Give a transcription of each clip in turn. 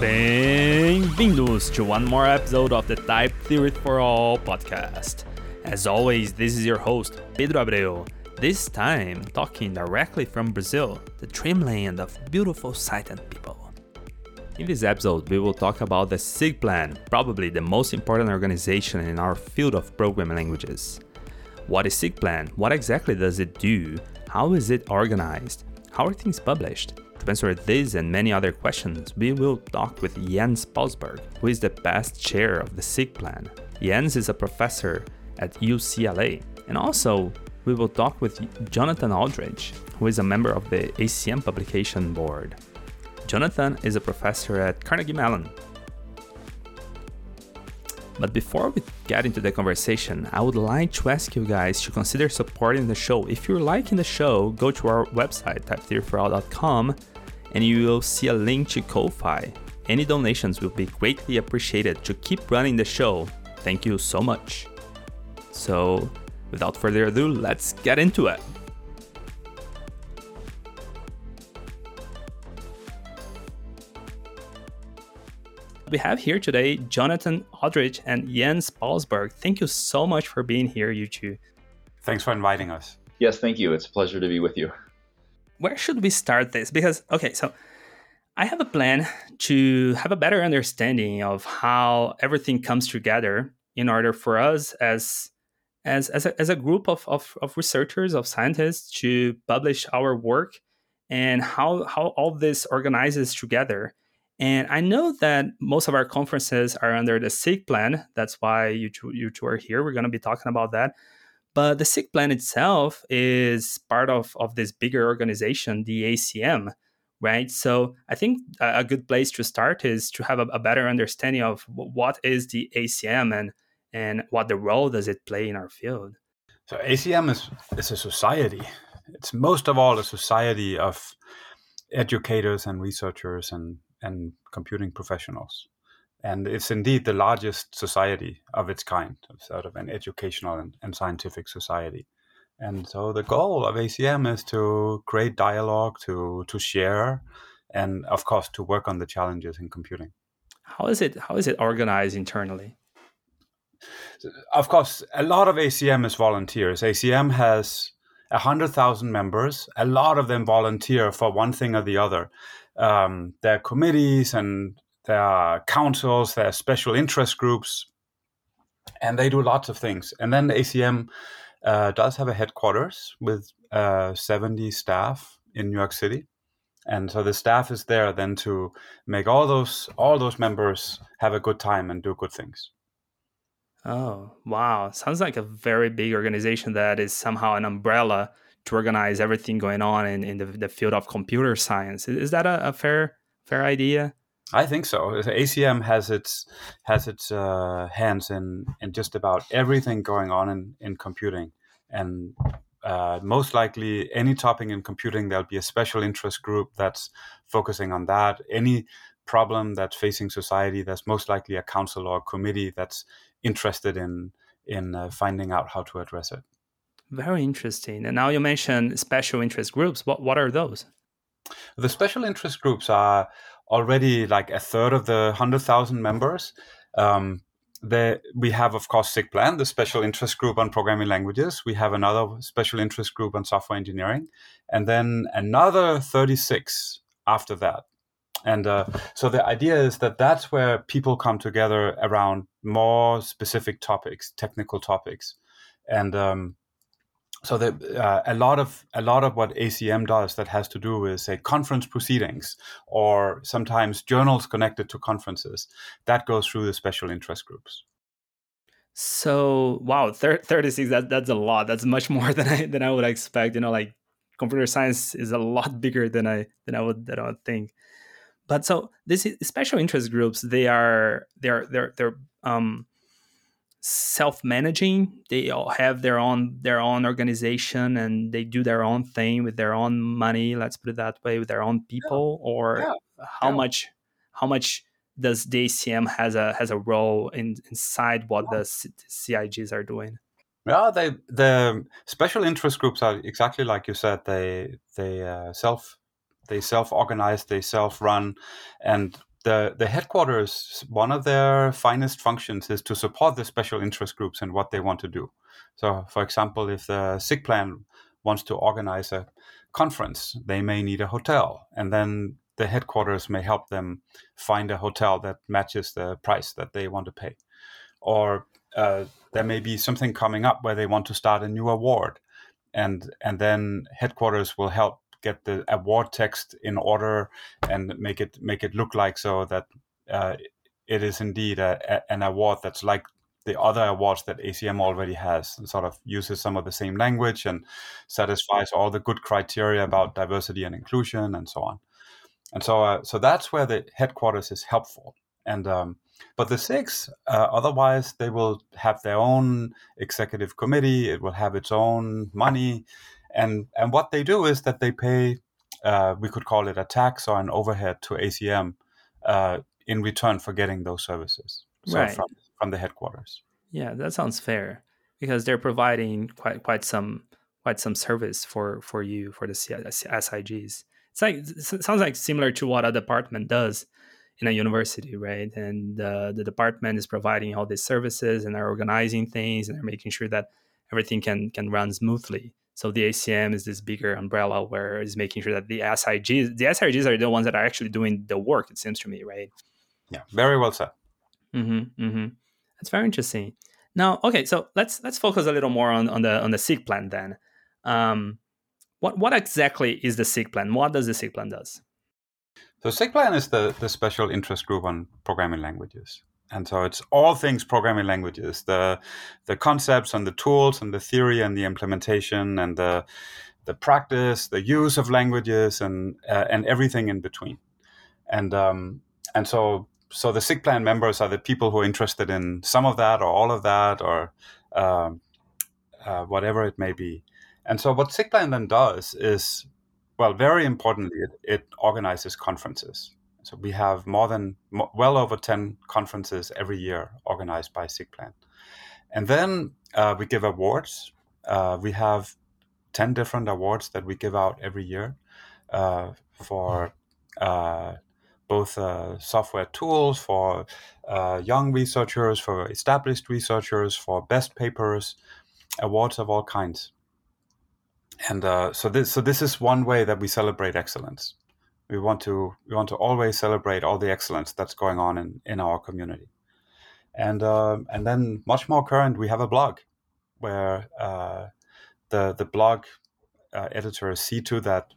Bem-vindos to one more episode of the Type Theory for All podcast. As always, this is your host, Pedro Abreu, this time talking directly from Brazil, the dreamland of beautiful sight and people. In this episode, we will talk about the SIGPLAN, probably the most important organization in our field of programming languages. What is SIGPLAN? What exactly does it do? How is it organized? How are things published? To answer these and many other questions, we will talk with Jens Palsberg, who is the past chair of the SIGPLAN. Jens is a professor at UCLA. And also, we will talk with Jonathan Aldrich, who is a member of the ACM publication board. Jonathan is a professor at Carnegie Mellon. But before we get into the conversation, I would like to ask you guys to consider supporting the show. If you're liking the show, go to our website, typetheoryforall.com, and you will see a link to Ko-Fi. Any donations will be greatly appreciated to keep running the show. Thank you so much. So, without further ado, let's get into it. We have here today Jonathan Aldrich and Jens Palsberg. Thank you so much for being here, you two. Thanks for inviting us. Yes, thank you. It's a pleasure to be with you. Where should we start this? Because, okay, so I have a plan to have a better understanding of how everything comes together in order for us as a group of researchers, of scientists, to publish our work and how all this organizes together. And I know that most of our conferences are under the SIGPLAN. That's why you two are here. We're going to be talking about that. But the SIGPLAN itself is part of this bigger organization, the ACM, right? So I think a good place to start is to have a better understanding of what is the ACM and what the role does it play in our field. So ACM is a society. It's most of all a society of educators and researchers and computing professionals. And it's indeed the largest society of its kind, sort of an educational and scientific society. And so the goal of ACM is to create dialogue, to share, and of course, to work on the challenges in computing. How is it organized internally? Of course, a lot of ACM is volunteers. ACM has 100,000 members. A lot of them volunteer for one thing or the other. There are committees and there are councils, there are special interest groups, and they do lots of things. And then the ACM does have a headquarters with 70 staff in New York City. And so the staff is there then to make all those members have a good time and do good things. Oh, wow. Sounds like a very big organization that is somehow an umbrella to organize everything going on in the field of computer science. Is that a fair idea? I think so. ACM has its hands in just about everything going on in computing. And most likely any topic in computing, there'll be a special interest group that's focusing on that. Any problem that's facing society, there's most likely a council or a committee that's interested in finding out how to address it. Very interesting. And now you mentioned special interest groups. What are those? The special interest groups are already like a third of the 100,000 members. We have, of course, SIGPLAN, the special interest group on programming languages. We have another special interest group on software engineering, and then another 36 after that. And so the idea is that that's where people come together around more specific topics, technical topics. And So a lot of what ACM does that has to do with, say, conference proceedings or sometimes journals connected to conferences, that goes through the special interest groups. So, wow, 36, that's a lot. That's much more than I would expect. You know, like computer science is a lot bigger than I would think. But so these special interest groups, they're self-managing. They all have their own organization and they do their own thing with their own money, let's put it that way, with their own people. Yeah. Or yeah. How much does the ACM has a role inside what the CIGs are doing? Well, the special interest groups are exactly like you said. They self-organize, they self-run, and the headquarters, one of their finest functions is to support the special interest groups and in what they want to do. So, for example, if the SIGPLAN wants to organize a conference, they may need a hotel, and then the headquarters may help them find a hotel that matches the price that they want to pay. Or there may be something coming up where they want to start a new award, and then headquarters will help get the award text in order and make it look like so that it is indeed an award that's like the other awards that ACM already has, and sort of uses some of the same language and satisfies all the good criteria about diversity and inclusion and so on. And so that's where the headquarters is helpful. And but the SIGs, otherwise, they will have their own executive committee. It will have its own money. And what they do is that they pay, we could call it a tax or an overhead to ACM in return for getting those services. So right. From the headquarters. Yeah, that sounds fair, because they're providing quite some service for you, for the SIGs. It sounds like similar to what a department does in a university, right? And the department is providing all these services, and they're organizing things, and they're making sure that everything can run smoothly. So the ACM is this bigger umbrella where it's making sure that the SIGs are the ones that are actually doing the work, it seems to me, right? Yeah, very well said. Mm-hmm, mm-hmm. That's very interesting. Now, okay, so let's focus a little more on the SIGPLAN then. What exactly is the SIGPLAN? What does the SIGPLAN does? So SIGPLAN is the special interest group on programming languages. And so it's all things programming languages, the concepts and the tools and the theory and the implementation and the practice, the use of languages and everything in between. And so the SIGPLAN members are the people who are interested in some of that or all of that or whatever it may be. And so what SIGPLAN then does is, well, very importantly, it organizes conferences. So we have well over 10 conferences every year organized by SIGPLAN. And then we give awards. We have 10 different awards that we give out every year for both software tools, for young researchers, for established researchers, for best papers, awards of all kinds. And so this is one way that we celebrate excellence. We want to always celebrate all the excellence that's going on in our community. And then much more current, we have a blog where the blog editors see to that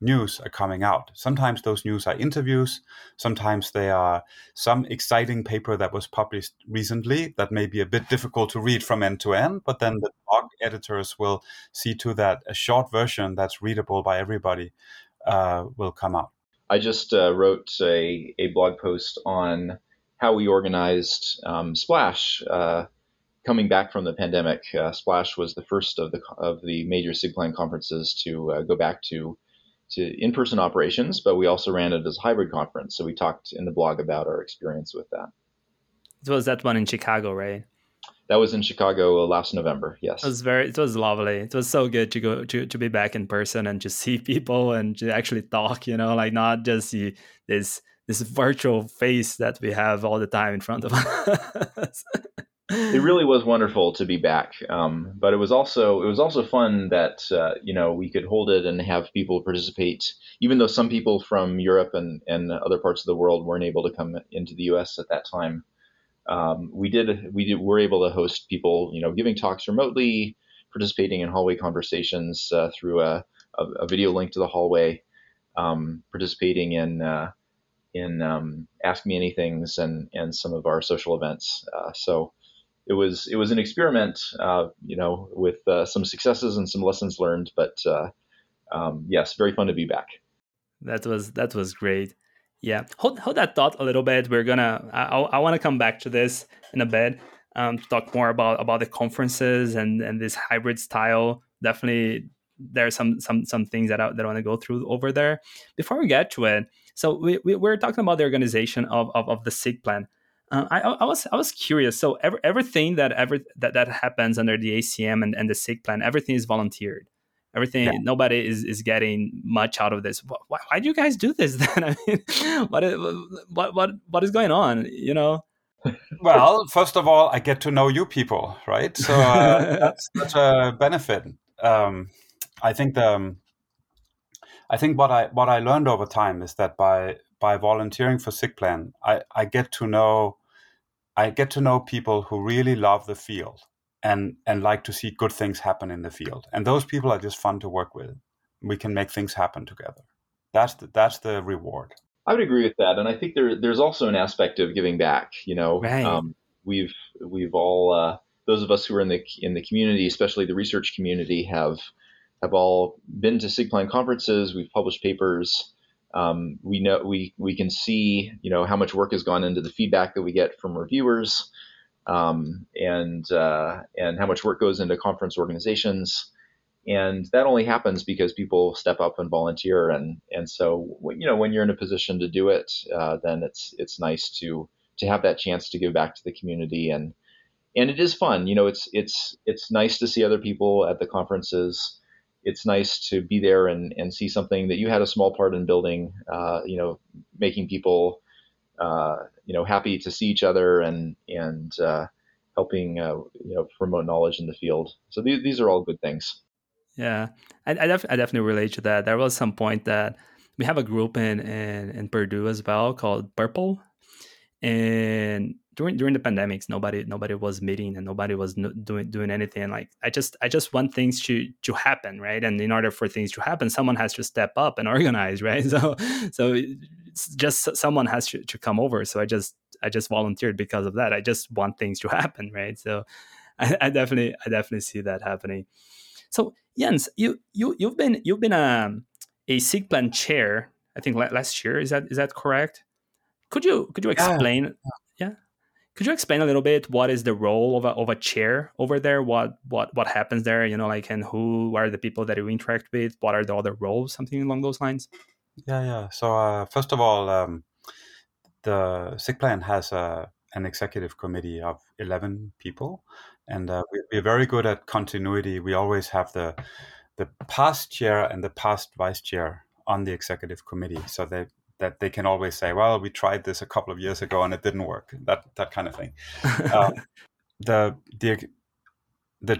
news are coming out. Sometimes those news are interviews. Sometimes they are some exciting paper that was published recently that may be a bit difficult to read from end to end, but then the blog editors will see to that a short version that's readable by everybody will come out. I just wrote a blog post on how we organized SPLASH coming back from the pandemic. SPLASH was the first of the major SIGPLAN conferences to go back to in-person operations, but we also ran it as a hybrid conference. So we talked in the blog about our experience with that. It was that one in Chicago, right? That was in Chicago last November. Yes, it was lovely. It was so good to go to be back in person and to see people and to actually talk. You know, like not just see this virtual face that we have all the time in front of us. It really was wonderful to be back, but it was also fun that we could hold it and have people participate, even though some people from Europe and other parts of the world weren't able to come into the U.S. at that time. We were able to host people, giving talks remotely, participating in hallway conversations through a video link to the hallway, participating in Ask Me Anythings and some of our social events. So it was an experiment, with some successes and some lessons learned. But yes, very fun to be back. That was great. Yeah, hold that thought a little bit. I want to come back to this in a bit, to talk more about the conferences and this hybrid style. Definitely, there are some things that I want to go through over there. Before we get to it, so we're talking about the organization of the SIGPLAN. I was curious. So everything that happens under the ACM and the SIGPLAN, everything is volunteered. everything. Yeah. Nobody is getting much out of this. Why do you guys do this then? I mean, what is going on? You know. Well, first of all, I get to know you people, right? So that's such a benefit. I think what I learned over time is that by volunteering for SIGPLAN, I get to know people who really love the field and like to see good things happen in the field. And those people are just fun to work with. We can make things happen together. That's the reward. I would agree with that, and I think there's also an aspect of giving back. You know, right. We've all those of us who are in the community, especially the research community, have all been to SIGPLAN conferences. We've published papers. We know we can see, you know, how much work has gone into the feedback that we get from reviewers, and how much work goes into conference organizations. And that only happens because people step up and volunteer. And so, you know, when you're in a position to do it, then it's nice to have that chance to give back to the community. And it is fun. You know, it's nice to see other people at the conferences. It's nice to be there and see something that you had a small part in building, you know, making people, you know, happy to see each other and helping, you know, promote knowledge in the field. So these are all good things. Yeah, I definitely relate to that. There was some point that we have a group in Purdue as well called Purple, and during the pandemics, nobody was meeting and nobody was doing anything. Like I just want things to happen, right? And in order for things to happen, someone has to step up and organize, right? So it's just someone has to come over. So I just volunteered because of that. I just want things to happen, right? So I definitely see that happening. So Jens, you've been a SIGPLAN chair, I think last year. Is that correct? Could you explain? Yeah. Could you explain a little bit what is the role of a chair over there? What happens there? You know, like, and who are the people that you interact with? What are the other roles? Something along those lines. Yeah. So first of all, the SIGPLAN has an executive committee of 11 people. And we're very good at continuity. We always have the past chair and the past vice chair on the executive committee, so that they can always say, "Well, we tried this a couple of years ago and it didn't work." That kind of thing. The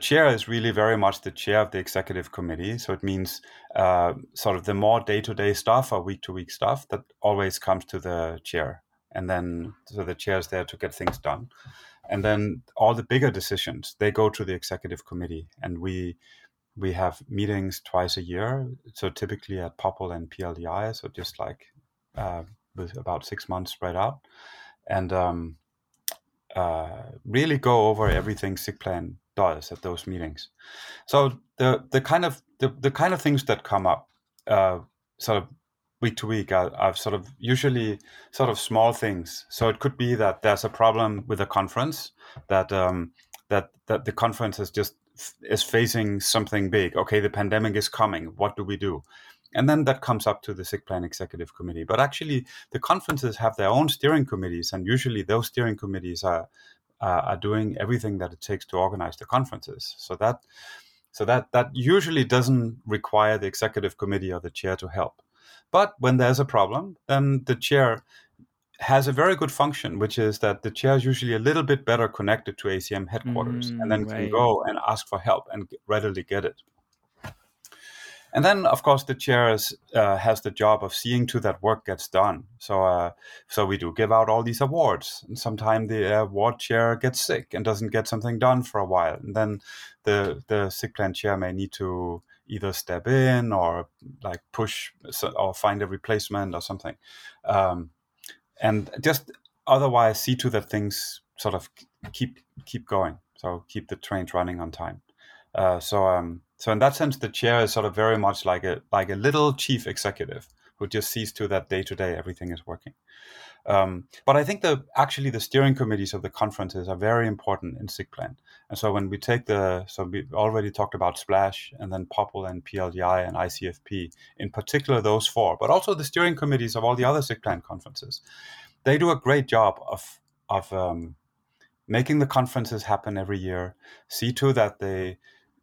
chair is really very much the chair of the executive committee, so it means sort of the more day-to-day stuff or week-to-week stuff that always comes to the chair, and then so the chair is there to get things done. And then all the bigger decisions, they go to the executive committee, and we have meetings twice a year. So typically at POPL and PLDI, so just like with about 6 months spread out, and really go over everything SIGPLAN does at those meetings. So the kind of things that come up sort of week to week are usually small things. So it could be that there's a problem with a conference, that the conference is facing something big. Okay, the pandemic is coming. What do we do? And then that comes up to the SIGPLAN executive committee. But actually, the conferences have their own steering committees, and usually those steering committees are doing everything that it takes to organize the conferences. So that usually doesn't require the executive committee or the chair to help. But when there's a problem, then the chair has a very good function, which is that the chair is usually a little bit better connected to ACM headquarters, and then right. can go and ask for help and readily get it. And then, of course, the chair has the job of seeing to that work gets done. So we do give out all these awards, and sometimes the award chair gets sick and doesn't get something done for a while. And then the SIGPLAN chair may need to either step in or like push or find a replacement or something. And just otherwise see to that things sort of keep going. So keep the trains running on time. So in that sense, the chair is sort of very much like a little chief executive who just sees to that day to day everything is working. But I think the steering committees of the conferences are very important in SIGPLAN. And so when we take we already talked about SPLASH and then POPL and PLDI and ICFP, in particular those four, but also the steering committees of all the other SIGPLAN conferences. They do a great job of making the conferences happen every year, see to that they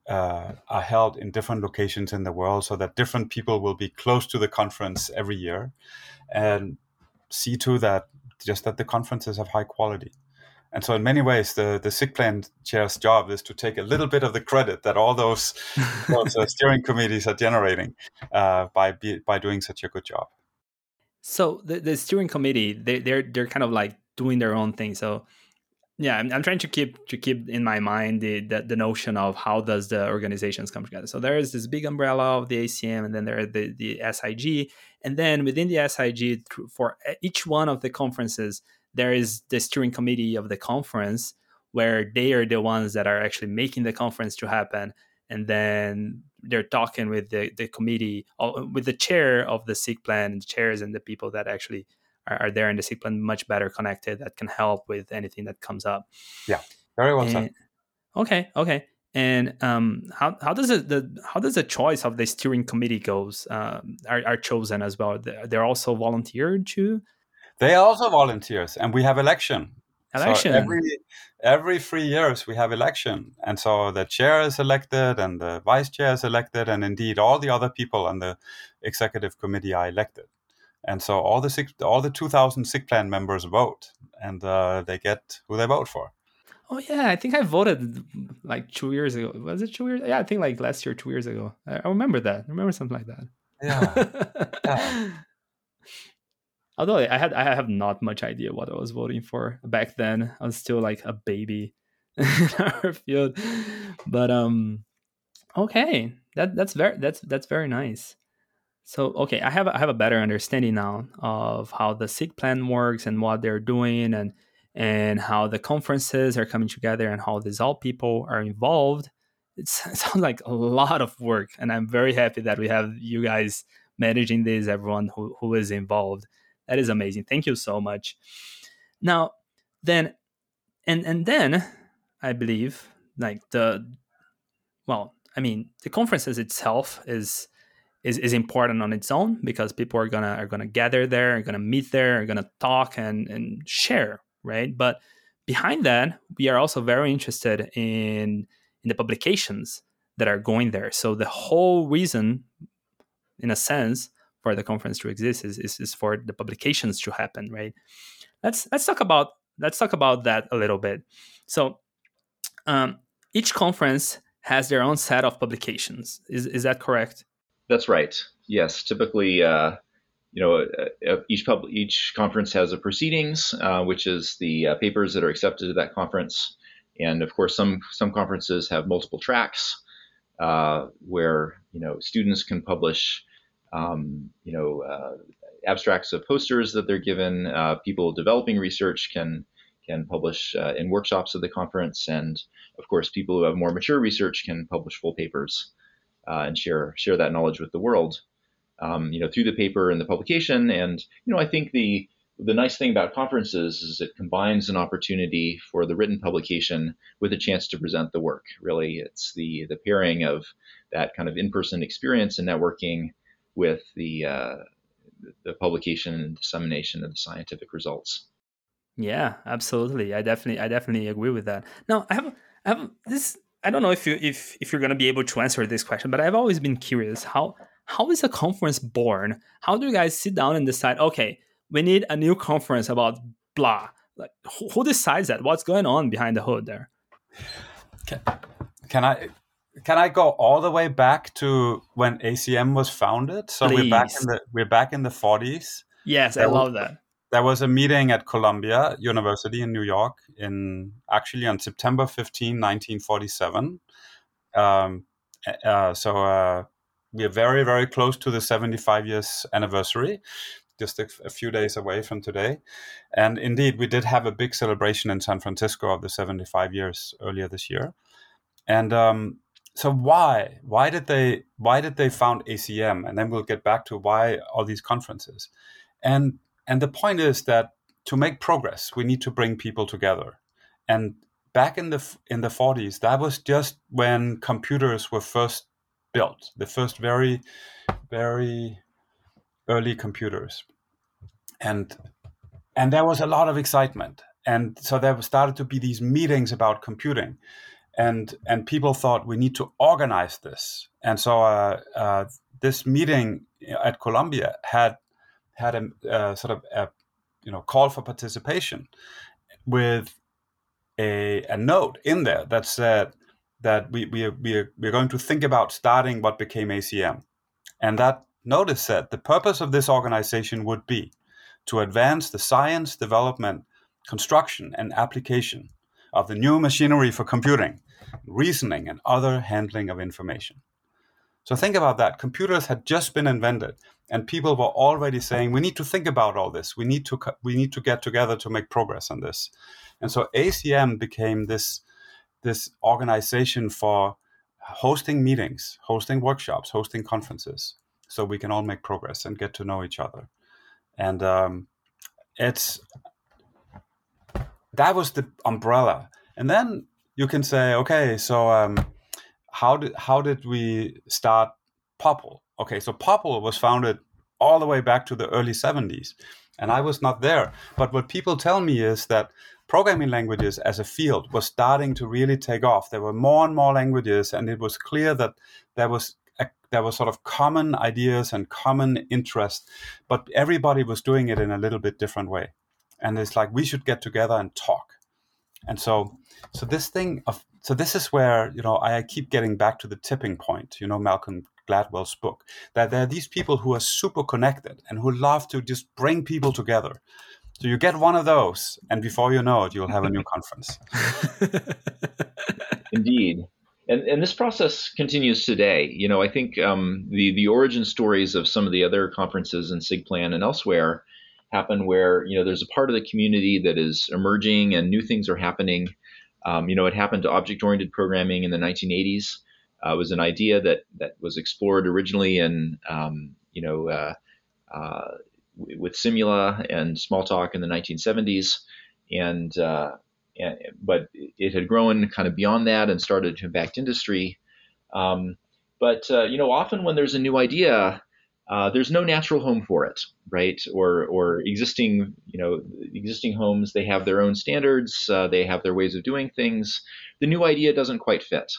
are held in different locations in the world so that different people will be close to the conference every year and see to that just that the conference is of high quality. And so in many ways, the SIGPLAN chair's job is to take a little bit of the credit that all those steering committees are generating by doing such a good job. So the steering committee, they're kind of like doing their own thing. So yeah, I'm trying to keep in my mind the notion of how does the organizations come together. So there is this big umbrella of the ACM, and then there are the SIG, and then within the SIG, for each one of the conferences, there is the steering committee of the conference where they are the ones that are actually making the conference to happen. And then they're talking with the committee, with the chair of the SIGPLAN, the chairs and the people that actually are there in the SIGPLAN much better connected that can help with anything that comes up. Yeah, very well said. Okay. And how does the choice of the steering committee goes are chosen as well? They're also volunteered too? They are also volunteers, and we have election. So every 3 years we have election, and so the chair is elected, and the vice chair is elected, and indeed all the other people on the executive committee are elected. And so all the 2,000 SIGPLAN members vote, and they get who they vote for. Oh yeah, I think I voted like 2 years ago. Was it 2 years? Yeah, I think like last year, 2 years ago. I remember that. I remember something like that. Yeah. Although I have not much idea what I was voting for back then. I was still like a baby in our field. But okay, that's very nice. So okay, I have a better understanding now of how the SIGPLAN works and what they're doing and how the conferences are coming together and how these all people are involved. It sounds like a lot of work, and I'm very happy that we have you guys managing this. Everyone who is involved. That is amazing. Thank you so much. Now, then, and then, I believe like the conferences itself is important on its own because people are gonna gather there, are gonna meet there, are gonna talk and share, right? But behind that, we are also very interested in the publications that are going there. So the whole reason, in a sense, for the conference to exist is for the publications to happen, right? Let's talk about that a little bit. So each conference has their own set of publications. Is that correct? That's right. Yes. Typically, each conference has a proceedings, which is the papers that are accepted to that conference, and of course, some conferences have multiple tracks where students can publish. Abstracts of posters that they're given. People developing research can publish in workshops at the conference, and of course, people who have more mature research can publish full papers and share that knowledge with the world. Through the paper and the publication, and I think the nice thing about conferences is it combines an opportunity for the written publication with a chance to present the work. Really, it's the pairing of that kind of in-person experience and networking with the publication and dissemination of the scientific results. Yeah, absolutely. I definitely agree with that. Now, I have this. I don't know if you're going to be able to answer this question, but I've always been curious. How is a conference born? How do you guys sit down and decide? Okay, we need a new conference about blah. Like, who decides that? What's going on behind the hood there? Can I go all the way back to when ACM was founded? So please. we're back in the 40s. Yes, I love that. There was a meeting at Columbia University in New York on September 15, 1947. We are very, very close to the 75 years anniversary, just a few days away from today. And indeed, we did have a big celebration in San Francisco of the 75 years earlier this year. And so why did they found ACM? And then we'll get back to why all these conferences. And the point is that to make progress, we need to bring people together. And back in the 40s, that was just when computers were first built, the first very, very early computers. And there was a lot of excitement. And so there started to be these meetings about computing. And people thought we need to organize this. And so this meeting at Columbia had a call for participation with a note in there that said that we're going to think about starting what became ACM. And that notice said the purpose of this organization would be to advance the science, development, construction, and application of the new machinery for computing, reasoning, and other handling of information. So think about that. Computers had just been invented, and people were already saying, we need to think about all this. We need to get together to make progress on this. And so ACM became this organization for hosting meetings, hosting workshops, hosting conferences, so we can all make progress and get to know each other. And that was the umbrella. And then you can say, okay, so how did we start POPL? Okay, so POPL was founded all the way back to the early 70s, and I was not there. But what people tell me is that programming languages as a field was starting to really take off. There were more and more languages, and it was clear that there were sort of common ideas and common interests, but everybody was doing it in a little bit different way. And it's like, we should get together and talk. And so this thing of, so this is where, I keep getting back to the tipping point, Malcolm Gladwell's book, that there are these people who are super connected and who love to just bring people together. So you get one of those, and before you know it, you'll have a new conference. Indeed. And this process continues today. I think the origin stories of some of the other conferences in SIGPLAN and elsewhere happen where, there's a part of the community that is emerging and new things are happening. It happened to object-oriented programming in the 1980s. It was an idea that was explored originally in, with Simula and Smalltalk in the 1970s. But it had grown kind of beyond that and started to impact industry. Often when there's a new idea, there's no natural home for it, right? Or existing, existing homes, they have their own standards. They have their ways of doing things. The new idea doesn't quite fit,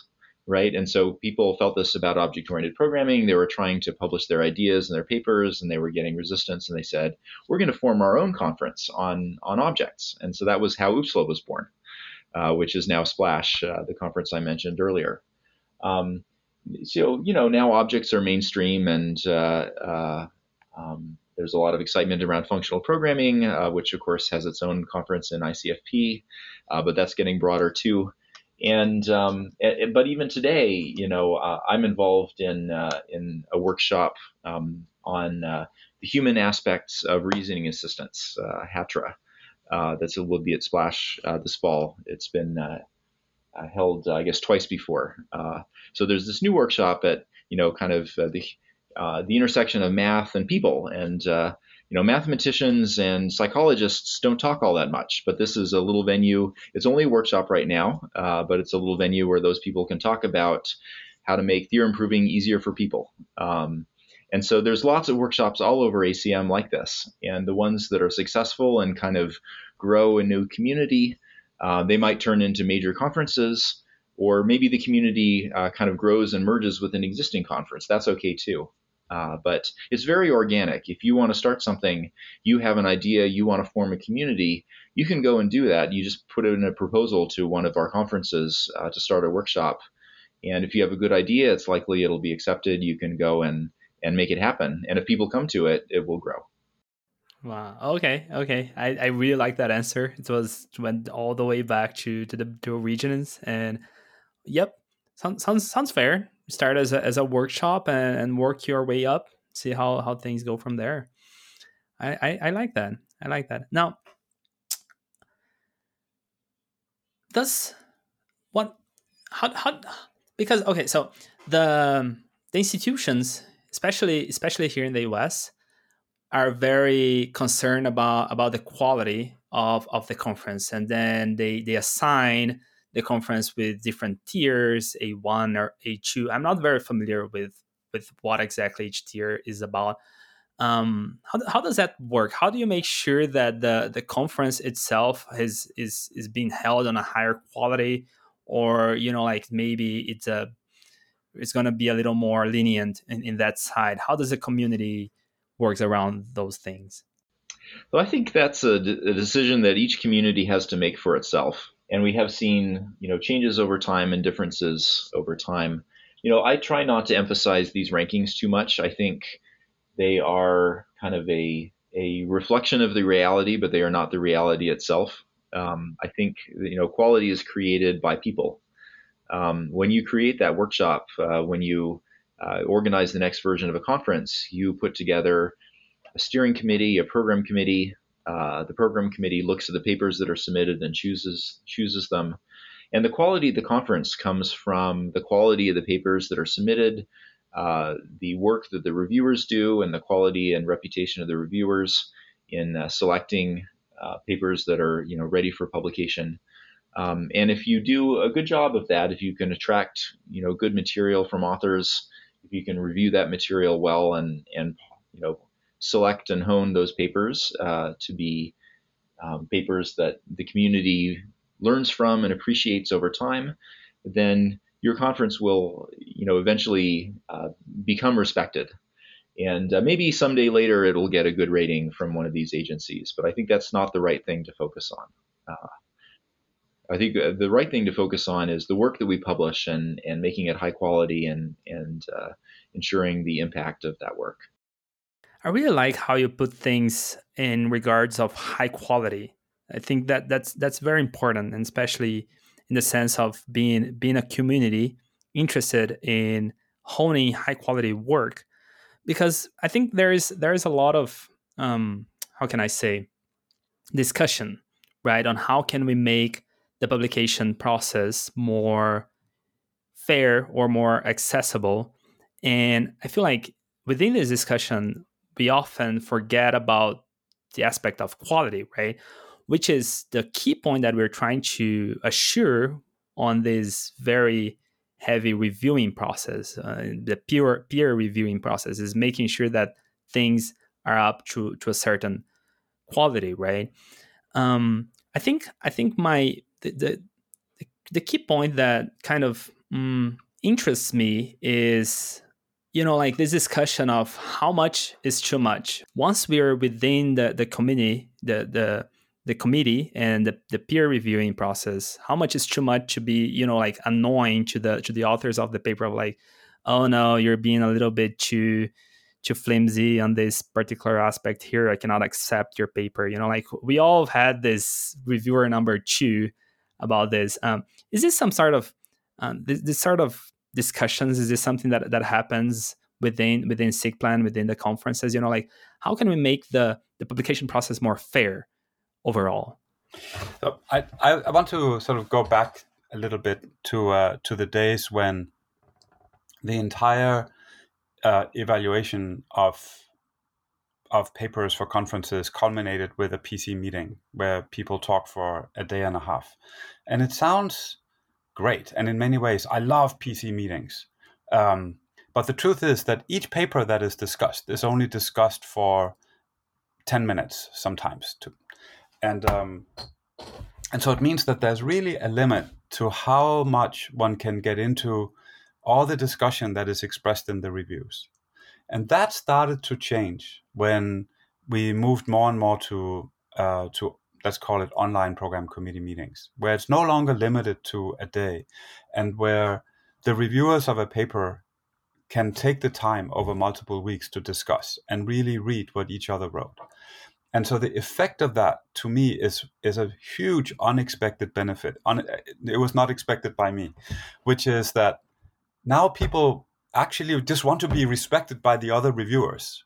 right? And so people felt this about object-oriented programming. They were trying to publish their ideas and their papers, and they were getting resistance. And they said, we're going to form our own conference on objects. And so that was how OOPSLA was born, which is now SPLASH, the conference I mentioned earlier. So, now objects are mainstream, and there's a lot of excitement around functional programming, which, of course, has its own conference in ICFP, but that's getting broader, too. And but even today, I'm involved in a workshop on the human aspects of reasoning assistance, HATRA. That will be at SPLASH this fall. It's been held, I guess, twice before. So there's this new workshop at, the intersection of math and people. And, mathematicians and psychologists don't talk all that much, but this is a little venue. It's only a workshop right now, but it's a little venue where those people can talk about how to make theorem proving easier for people. And so there's lots of workshops all over ACM like this. And the ones that are successful and kind of grow a new community, they might turn into major conferences, or maybe the community kind of grows and merges with an existing conference. That's okay too. But it's very organic. If you want to start something, you have an idea, you want to form a community, you can go and do that. You just put in a proposal to one of our conferences to start a workshop. And if you have a good idea, it's likely it'll be accepted. You can go and make it happen. And if people come to it, it will grow. Wow. Okay. I really like that answer. It went all the way back to the regions, and yep, sounds fair. Start as a workshop and work your way up. See how things go from there. I like that. Now, so the institutions, especially here in the US, are very concerned about the quality of the conference. And then they assign the conference with different tiers, A1 or A2. I'm not very familiar with what exactly each tier is about. How does that work? How do you make sure that the conference itself is being held on a higher quality or, you know, like maybe it's going to be a little more lenient in that side? How does the community works around those things? Well, I think that's a decision that each community has to make for itself. And we have seen, you know, changes over time and differences over time. You know, I try not to emphasize these rankings too much. I think they are kind of a reflection of the reality, but they are not the reality itself. I think, you know, quality is created by people. When you create that workshop, when you organize the next version of a conference, you put together a steering committee, a program committee. The program committee looks at the papers that are submitted and chooses them. And the quality of the conference comes from the quality of the papers that are submitted, the work that the reviewers do, and the quality and reputation of the reviewers in selecting papers that are, you know, ready for publication. And if you do a good job of that, if you can attract, you know, good material from authors, if you can review that material well and you know, select and hone those papers to be papers that the community learns from and appreciates over time, then your conference will, you know, eventually become respected. And maybe someday later it'll get a good rating from one of these agencies, but I think that's not the right thing to focus on. I think the right thing to focus on is the work that we publish and making it high quality and ensuring the impact of that work. I really like how you put things in regards of high quality. I think that that's very important, and especially in the sense of being a community interested in honing high quality work, because I think there is a lot of how can I say, discussion, right, on how can we make the publication process more fair or more accessible. And I feel like within this discussion, we often forget about the aspect of quality, right? Which is the key point that we're trying to assure on this very heavy reviewing process. The peer reviewing process is making sure that things are up to a certain quality, right? I think the key point that kind of interests me is, you know, like this discussion of how much is too much. Once we are within the committee, the committee and the peer reviewing process, how much is too much to be, you know, like annoying to the authors of the paper, of like, oh no, you're being a little bit too flimsy on this particular aspect here. I cannot accept your paper. You know, like we all have had this reviewer number 2 about this. Is this some sort of this sort of discussions? Is this something that happens within SIGPLAN, within the conferences? You know, like how can we make the publication process more fair overall? So I want to sort of go back a little bit to the days when the entire evaluation of papers for conferences culminated with a PC meeting where people talk for a day and a half. And it sounds great. And in many ways, I love PC meetings. But the truth is that each paper that is discussed is only discussed for 10 minutes sometimes too. And so it means that there's really a limit to how much one can get into all the discussion that is expressed in the reviews. And that started to change when we moved more and more to let's call it online program committee meetings, where it's no longer limited to a day and where the reviewers of a paper can take the time over multiple weeks to discuss and really read what each other wrote. And so the effect of that, to me, is a huge unexpected benefit. It was not expected by me, which is that now people actually just want to be respected by the other reviewers.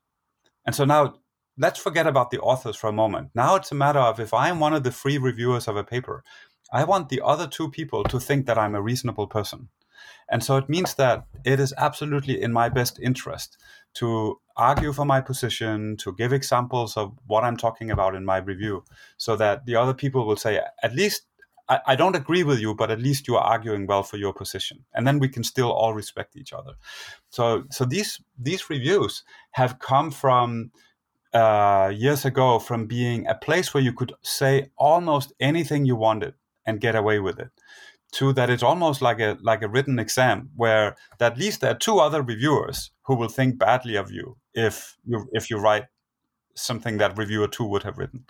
And so now let's forget about the authors for a moment. Now it's a matter of, if I'm one of the free reviewers of a paper, I want the other two people to think that I'm a reasonable person. And so it means that it is absolutely in my best interest to argue for my position, to give examples of what I'm talking about in my review, so that the other people will say, at least I don't agree with you, but at least you are arguing well for your position. And then we can still all respect each other. So these reviews have come from years ago from being a place where you could say almost anything you wanted and get away with it, to that it's almost like a written exam where at least there are two other reviewers who will think badly of you if you write something that reviewer two would have written.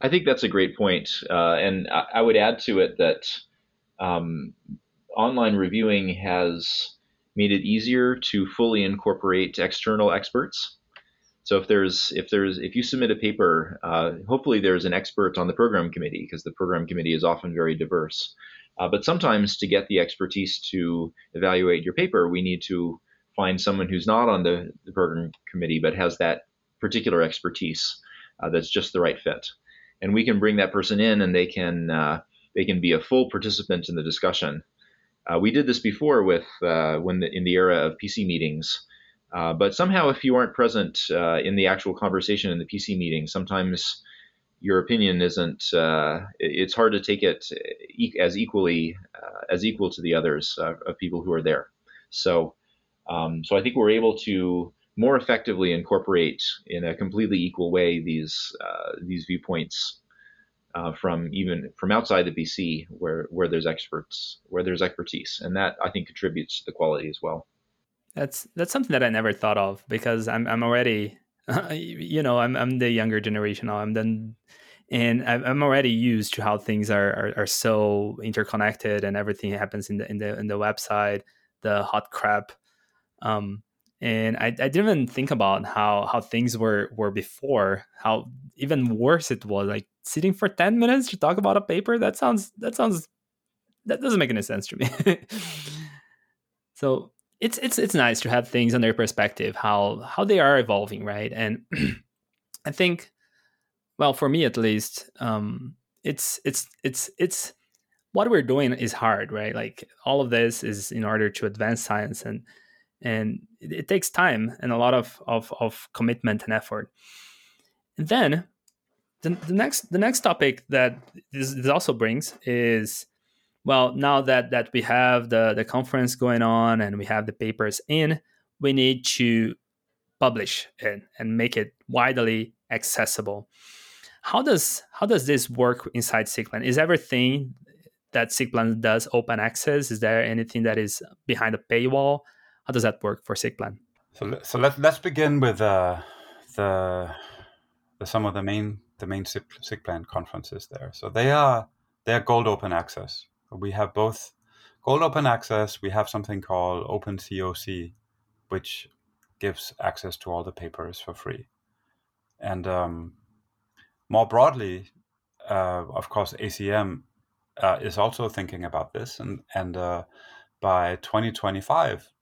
I think that's a great point. And I would add to it that online reviewing has made it easier to fully incorporate external experts. So if you submit a paper, hopefully there's an expert on the program committee, because the program committee is often very diverse. But sometimes to get the expertise to evaluate your paper, we need to find someone who's not on the program committee but has that particular expertise that's just the right fit. And we can bring that person in, and they can be a full participant in the discussion. We did this before with in the era of PC meetings. But somehow, if you aren't present in the actual conversation in the PC meeting, sometimes your opinion isn't. It's hard to take it as equal to the others of people who are there. So I think we're able to more effectively incorporate in a completely equal way these viewpoints from outside the PC, where there's experts, where there's expertise, and that I think contributes to the quality as well. That's something that I never thought of, because I'm already, I'm the younger generation now. I'm already used to how things are so interconnected, and everything happens in the website, the hot crap. And I didn't even think about how things were before, how even worse it was, like sitting for 10 minutes to talk about a paper. That doesn't make any sense to me. So it's nice to have things on their perspective, how they are evolving, right? And I think, well, for me at least, it's what we're doing is hard, right? Like all of this is in order to advance science, and it takes time and a lot of commitment and effort. And then the next topic that this also brings is, well, now that we have the conference going on and we have the papers in, we need to publish it and make it widely accessible. How does this work inside SIGPLAN? Is everything that SIGPLAN does open access? Is there anything that is behind a paywall? How does that work for SIGPLAN? So let's begin with some of the main SIGPLAN conferences there. So they are gold open access. We have both gold open access. We have something called Open COC, which gives access to all the papers for free. And more broadly, of course, ACM is also thinking about this. And by 2025,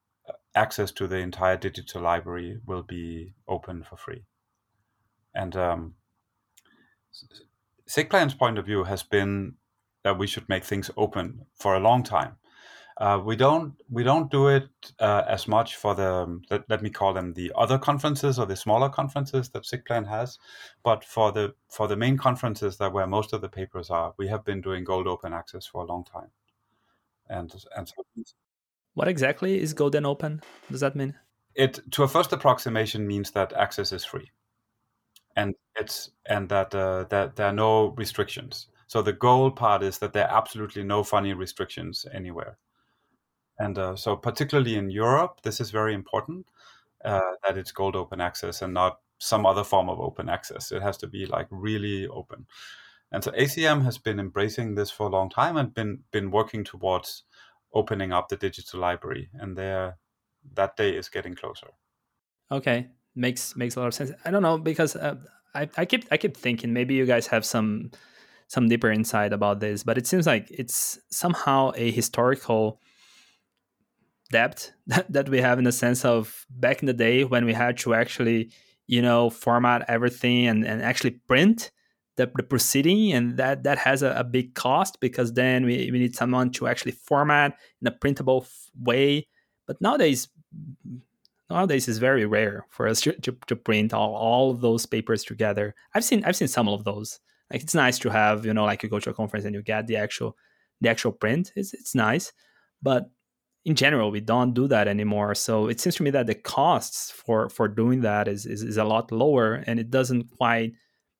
access to the entire digital library will be open for free. And SIGPLAN's point of view has been that we should make things open for a long time. We don't do it as much for the, let me call them, the other conferences or the smaller conferences that SIGPLAN has, but for the main conferences that where most of the papers are, we have been doing gold open access for a long time. And so, what exactly is gold and open? What does that mean? It, to a first approximation, means that access is free, and that there are no restrictions. So the goal part is that there are absolutely no funny restrictions anywhere. And so particularly in Europe, this is very important, that it's gold open access and not some other form of open access. It has to be like really open. And so ACM has been embracing this for a long time and been working towards opening up the digital library. And that day is getting closer. Okay. Makes a lot of sense. I don't know, because I keep thinking maybe you guys have some deeper insight about this, but it seems like it's somehow a historical debt that we have, in the sense of back in the day when we had to actually, format everything and actually print the proceeding, and that has a big cost, because then we need someone to actually format in a printable way. But nowadays it's very rare for us to print all of those papers together. I've seen some of those. Like, it's nice to have, you go to a conference and you get the actual print. It's nice, but in general, we don't do that anymore. So it seems to me that the costs for doing that is a lot lower, and it doesn't quite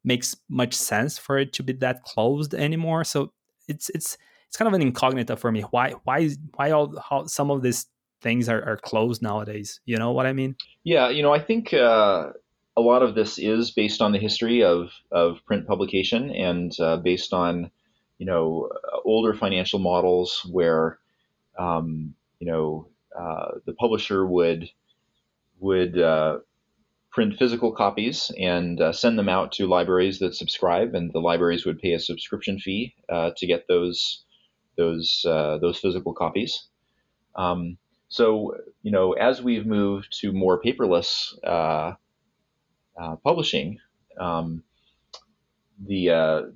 makes much sense for it to be that closed anymore. So it's it's kind of an incognita for me. Why some of these things are closed nowadays? You know what I mean? Yeah, I think a lot of this is based on the history of print publication and based on, older financial models where, the publisher would print physical copies and send them out to libraries that subscribe, and the libraries would pay a subscription fee to get those physical copies. So as we've moved to more paperless publishing,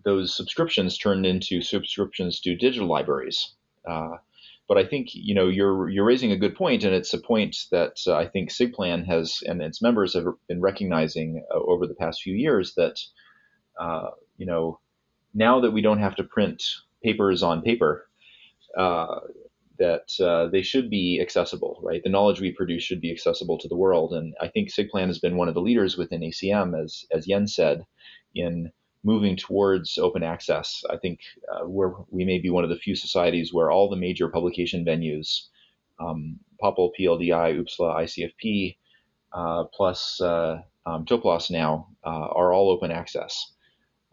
those subscriptions turned into subscriptions to digital libraries. But I think you're raising a good point, and it's a point that I think SIGPLAN has and its members have been recognizing over the past few years that now that we don't have to print papers on paper, that they should be accessible, right? The knowledge we produce should be accessible to the world, and I think SIGPLAN has been one of the leaders within ACM, as Jens said, in moving towards open access. I think we may be one of the few societies where all the major publication venues, POPL, PLDI, OOPSLA, ICFP, plus TOPLAS now, are all open access.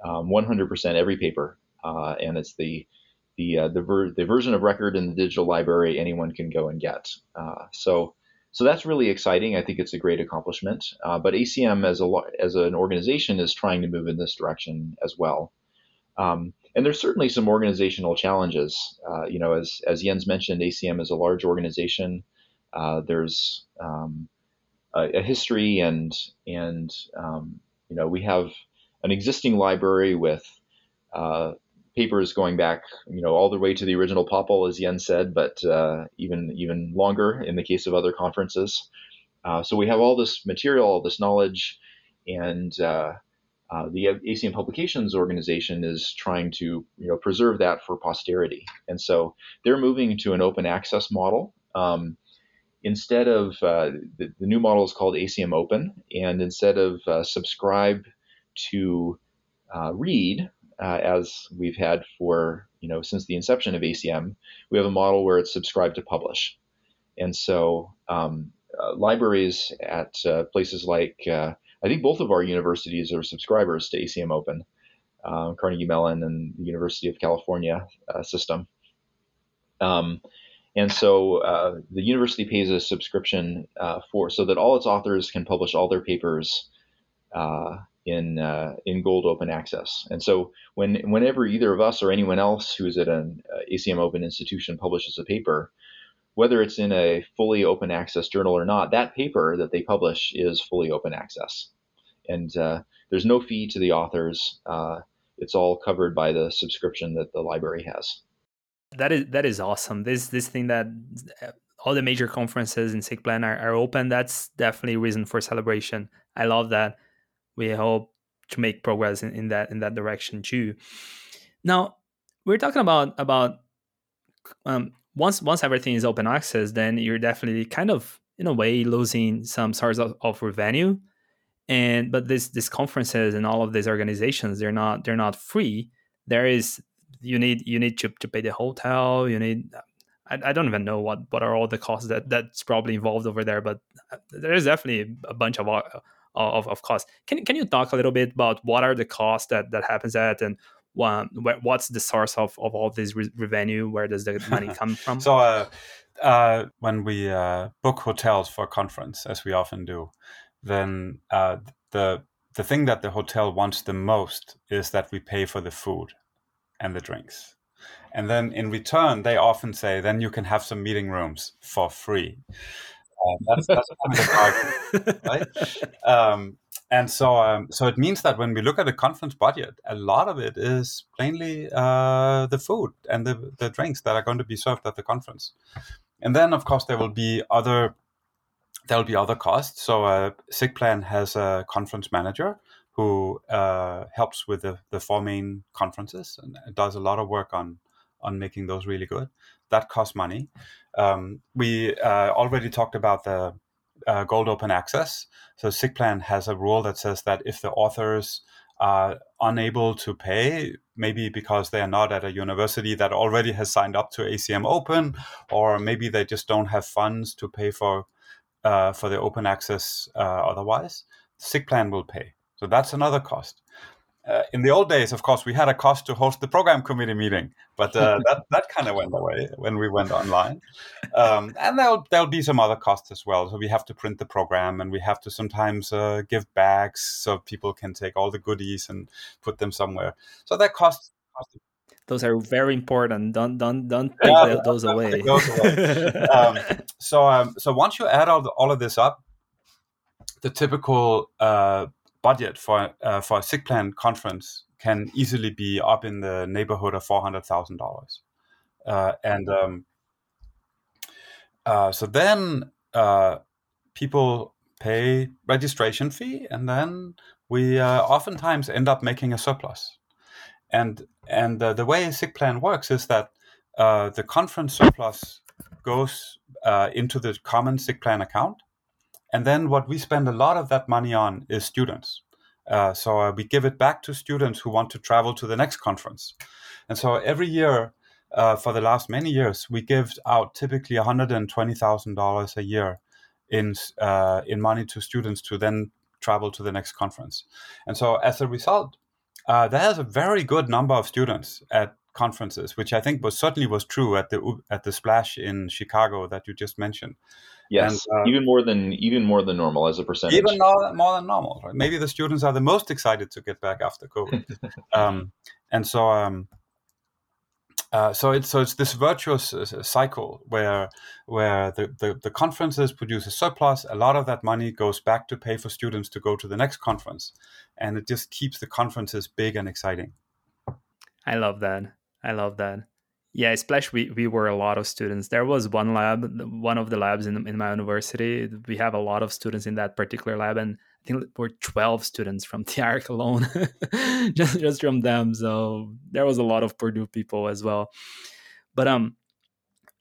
100% every paper, and it's the version of record in the digital library anyone can go and get. So that's really exciting. I think it's a great accomplishment. But ACM as an organization is trying to move in this direction as well. And there's certainly some organizational challenges. As Jens mentioned, ACM is a large organization. There's a history, and we have an existing library with papers going back, all the way to the original POPL, as Jens said, but even longer in the case of other conferences. So we have all this material, all this knowledge, and the ACM Publications organization is trying to preserve that for posterity. And so they're moving to an open access model. Instead of the new model is called ACM Open, and instead of subscribe to read, as we've had for, since the inception of ACM, we have a model where it's subscribe to publish. And so libraries at places like, I think both of our universities are subscribers to ACM Open, Carnegie Mellon and the University of California system. And so the university pays a subscription so that all its authors can publish all their papers in gold open access. And so whenever either of us or anyone else who's at an ACM Open institution publishes a paper, whether it's in a fully open access journal or not, that paper that they publish is fully open access. And there's no fee to the authors. It's all covered by the subscription that the library has. That is awesome. This thing that all the major conferences in SIGPLAN are open, that's definitely a reason for celebration. I love that. We hope to make progress in that direction too. Now, we're talking about once everything is open access, then you're definitely kind of in a way losing some sorts of revenue. But these conferences and all of these organizations, they're not free. You need to pay the hotel. You need I don't even know what are all the costs that's probably involved over there. But there is definitely a bunch of cost. Can you talk a little bit about what are the costs that happens at, and what's the source of all this revenue? Where does the money come from? So when we book hotels for a conference, as we often do, then the thing that the hotel wants the most is that we pay for the food and the drinks. And then in return, they often say, then you can have some meeting rooms for free. That's kind of hard, right? So it means that when we look at the conference budget, a lot of it is plainly the food and the drinks that are going to be served at the conference. And then, of course, there will be other costs. So SIGPLAN has a conference manager who helps with the four main conferences and does a lot of work on making those really good. That costs money. We already talked about the gold open access. So SIGPLAN has a rule that says that if the authors are unable to pay, maybe because they are not at a university that already has signed up to ACM Open, or maybe they just don't have funds to pay for the open access otherwise. SIGPLAN will pay. So that's another cost. In the old days, of course, we had a cost to host the program committee meeting, but that kind of went away when we went online. And there'll be some other costs as well. So we have to print the program, and we have to sometimes give bags so people can take all the goodies and put them somewhere. So that costs. Those are very important. Don't take those away. So once you add all of this up, the typical budget for a SIGPLAN conference can easily be up in the neighborhood of $400,000, so then people pay registration fee, and then we oftentimes end up making a surplus. And the way SIGPLAN works is that the conference surplus goes into the common SIGPLAN account. And then what we spend a lot of that money on is students. So we give it back to students who want to travel to the next conference. And so every year, for the last many years, we give out typically $120,000 a year in money to students to then travel to the next conference. And so as a result, there's a very good number of students at conferences, which I think was true at the SPLASH in Chicago that you just mentioned. Yes, and, even more than normal as a percentage. Even more than normal. Right? Maybe the students are the most excited to get back after COVID. So it's this virtuous cycle where the conferences produce a surplus. A lot of that money goes back to pay for students to go to the next conference, and it just keeps the conferences big and exciting. I love that. Yeah, Splash, we were a lot of students. There was one lab, one of the labs in my university. We have a lot of students in that particular lab, and I think we're 12 students from the ARC alone, just from them. So there was a lot of Purdue people as well. But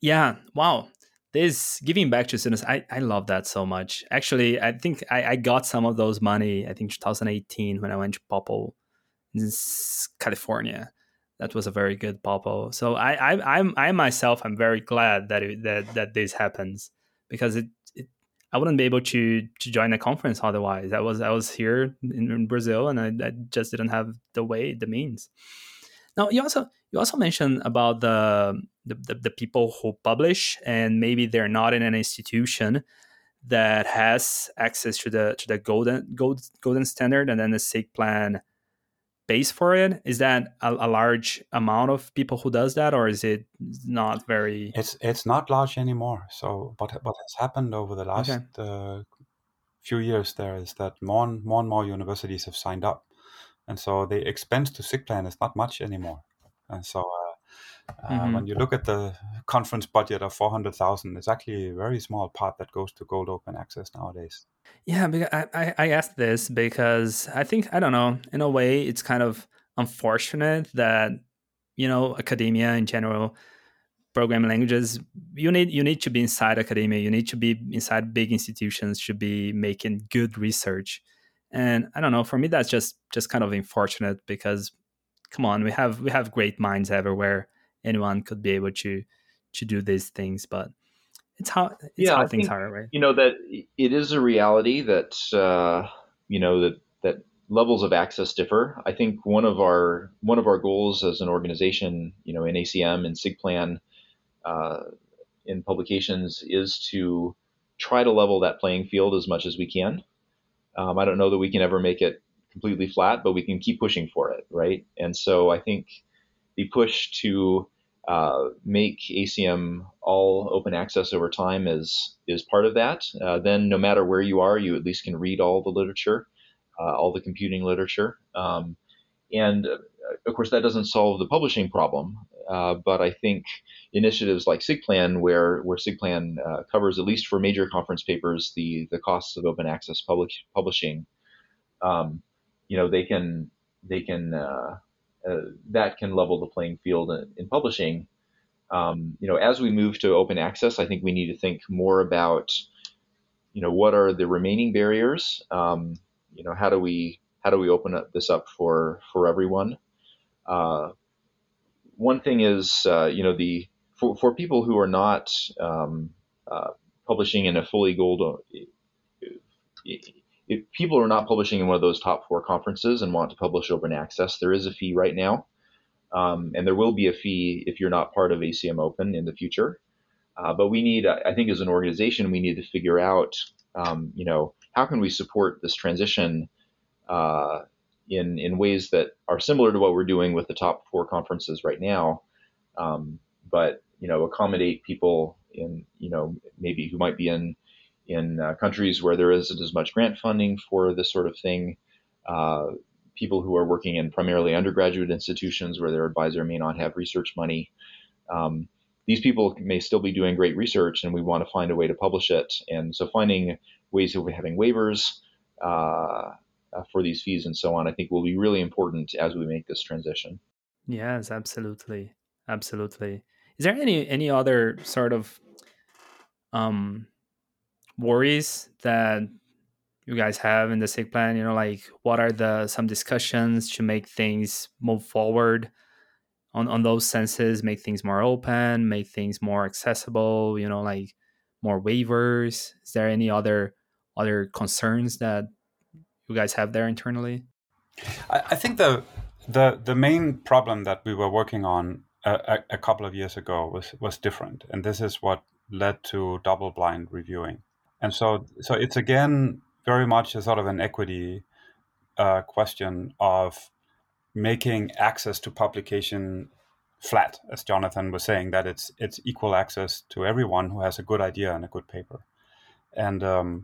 yeah, wow. This giving back to students, I love that so much. Actually, I think I got some of those money, I think 2018 when I went to POPL in California. That was a very good POPL. So I'm very glad that this happens, because I wouldn't be able to join a conference otherwise. I was here in Brazil, and I just didn't have the means. Now you also mentioned about the people who publish, and maybe they're not in an institution that has access to the golden standard, and then the SIGPLAN base for it. Is that a large amount of people who does that, or is it not very? It's not large anymore. So, but what has happened over the last few years there is that more and more universities have signed up, and so the expense to SIGPLAN is not much anymore. And so, when you look at the conference budget of $400,000, it's actually a very small part that goes to gold open access nowadays. Yeah, because I asked this because I think, I don't know, in a way it's kind of unfortunate that, academia in general, programming languages, you need to be inside academia, you need to be inside big institutions to be making good research. And I don't know, for me that's just kind of unfortunate, because come on, we have great minds everywhere. Anyone could be able to do these things, but it's how things are, right? That it is a reality that that levels of access differ. I think one of our goals as an organization, in ACM and SIGPLAN, in publications, is to try to level that playing field as much as we can. I don't know that we can ever make it completely flat, but we can keep pushing for it, right? And so I think the push to make ACM all open access over time is part of that. Then no matter where you are, you at least can read all the literature, all the computing literature. And of course, that doesn't solve the publishing problem. But I think initiatives like SIGPLAN, where SIGPLAN covers, at least for major conference papers, the costs of open access publishing, that can level the playing field in publishing. As we move to open access, I think we need to think more about, what are the remaining barriers? How do we how do we open up this up for everyone? One thing is, for people who are not publishing in a fully gold, if people are not publishing in one of those top 4 conferences and want to publish open access, there is a fee right now. And there will be a fee if you're not part of ACM Open in the future. But we need, I think as an organization, we need to figure out, how can we support this transition in ways that are similar to what we're doing with the top 4 conferences right now, but, accommodate people in, maybe who might be in countries where there isn't as much grant funding for this sort of thing, people who are working in primarily undergraduate institutions where their advisor may not have research money. These people may still be doing great research, and we want to find a way to publish it. And so finding ways of having waivers for these fees and so on, I think will be really important as we make this transition. Yes, absolutely. Absolutely. Is there any other sort of worries that you guys have in the SIGPLAN? What are some discussions to make things move forward on those senses, make things more open, make things more accessible, more waivers? Is there any other concerns that you guys have there internally? I think the main problem that we were working on a couple of years ago was different, and this is what led to double-blind reviewing. And so it's again very much a sort of an equity question of making access to publication flat, as Jonathan was saying, that it's equal access to everyone who has a good idea and a good paper. And a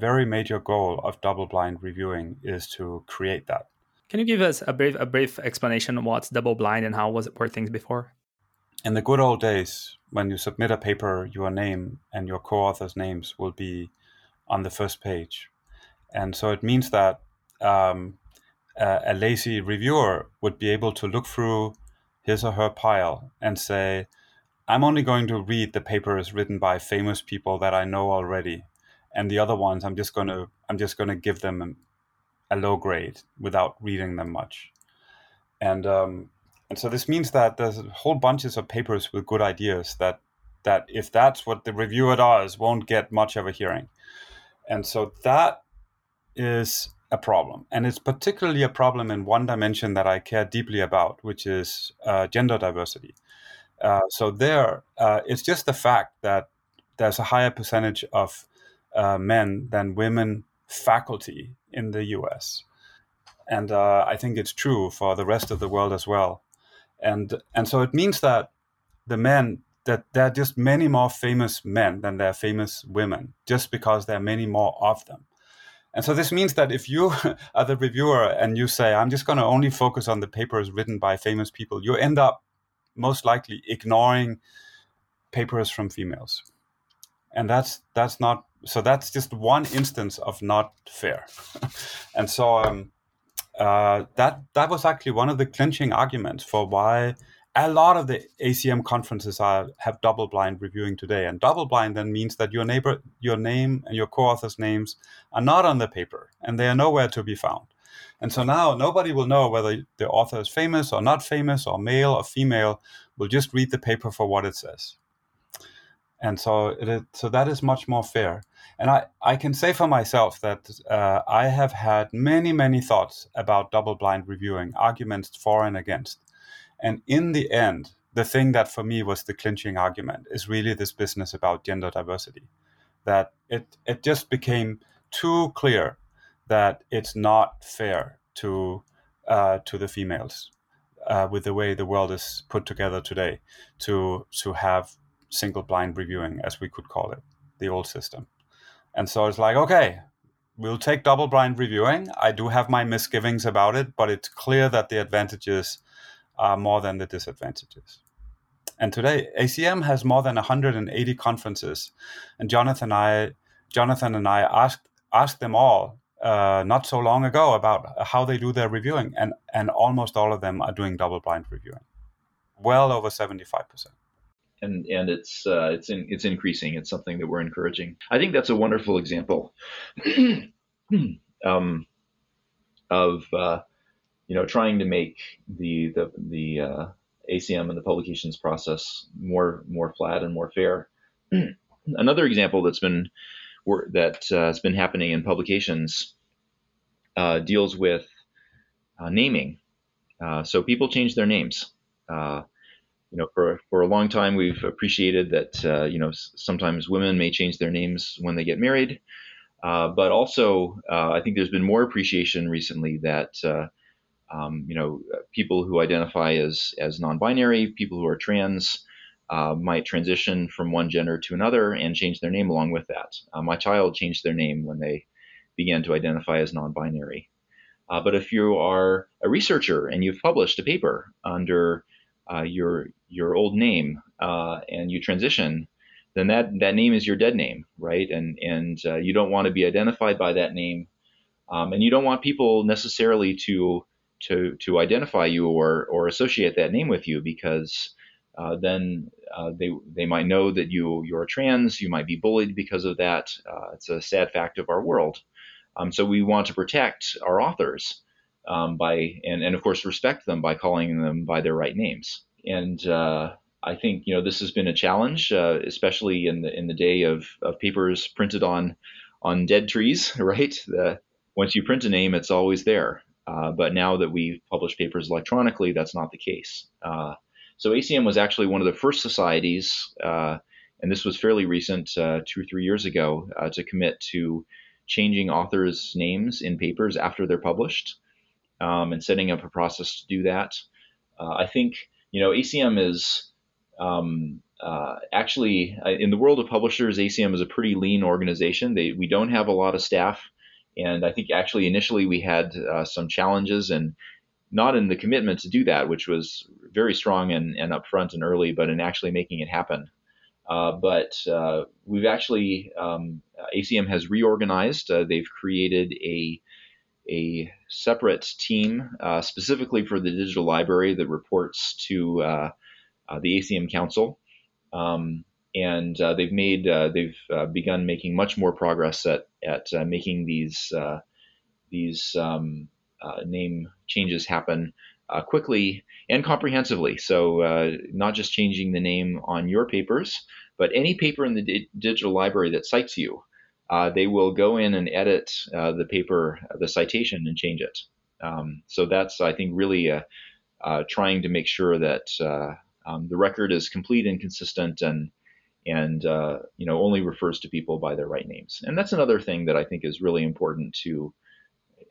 very major goal of double-blind reviewing is to create that. Can you give us a brief explanation of what's double-blind and how were things before? In the good old days, when you submit a paper, your name and your co-authors' names will be on the first page. And so it means that a lazy reviewer would be able to look through his or her pile and say, I'm only going to read the papers written by famous people that I know already. And the other ones, I'm just going to give them a low grade without reading them much. And so this means that there's a whole bunches of papers with good ideas that if that's what the reviewer does, won't get much of a hearing. And so that is a problem. And it's particularly a problem in one dimension that I care deeply about, which is gender diversity. So there, it's just the fact that there's a higher percentage of men than women faculty in the US. And I think it's true for the rest of the world as well. And so it means that the men, that there are just many more famous men than there are famous women, just because there are many more of them. And so this means that if you are the reviewer and you say, I'm just going to only focus on the papers written by famous people, you end up most likely ignoring papers from females. And that's not, so that's just one instance of not fair. And so that was actually one of the clinching arguments for why a lot of the ACM conferences have double-blind reviewing today. And double-blind then means that your name and your co-authors' names are not on the paper, and they are nowhere to be found. And so now nobody will know whether the author is famous or not famous, or male or female. We'll just read the paper for what it says. And so that is much more fair. And I can say for myself that I have had many, many thoughts about double-blind reviewing, arguments for and against. And in the end, the thing that for me was the clinching argument is really this business about gender diversity, that it just became too clear that it's not fair to the females with the way the world is put together today to have single blind reviewing, as we could call it, the old system. And so it's like, okay, we'll take double blind reviewing. I do have my misgivings about it, but it's clear that the advantages are more than the disadvantages. And today, ACM has more than 180 conferences. And Jonathan and I asked them all not so long ago about how they do their reviewing. And almost all of them are doing double blind reviewing, well over 75%. And it's increasing. It's something that we're encouraging. I think that's a wonderful example of trying to make the ACM and the publications process more flat and more fair. Another example that's been happening in publications deals with naming. So people change their names. For a long time, we've appreciated that sometimes women may change their names when they get married, but also I think there's been more appreciation recently that people who identify as non-binary, people who are trans, might transition from one gender to another and change their name along with that. My child changed their name when they began to identify as non-binary. But if you are a researcher and you've published a paper under your old name and you transition, then that name is your dead name, right? And you don't want to be identified by that name, and you don't want people necessarily to identify you or associate that name with you, because then they might know that you're trans. You might be bullied because of that. It's a sad fact of our world. So we want to protect our authors by, and of course respect them by calling them by their right names. And I think this has been a challenge, especially in the day of papers printed on dead trees, right? Once you print a name, it's always there. But now that we publish papers electronically, that's not the case. So ACM was actually one of the first societies, and this was fairly recent, 2 or 3 years ago, to commit to changing authors' names in papers after they're published, and setting up a process to do that. I think ACM is actually, in the world of publishers, ACM is a pretty lean organization. We don't have a lot of staff, and I think actually initially we had some challenges and not in the commitment to do that, which was very strong and upfront and early, but in actually making it happen. But we've actually, ACM has reorganized. They've created a separate team specifically for the digital library that reports to the ACM Council. And they've begun making much more progress at making these name changes happen quickly and comprehensively. So not just changing the name on your papers, but any paper in the digital library that cites you, they will go in and edit the paper, the citation, and change it. So that's, I think, really trying to make sure that the record is complete and consistent, and only refers to people by their right names. And that's another thing that I think is really important to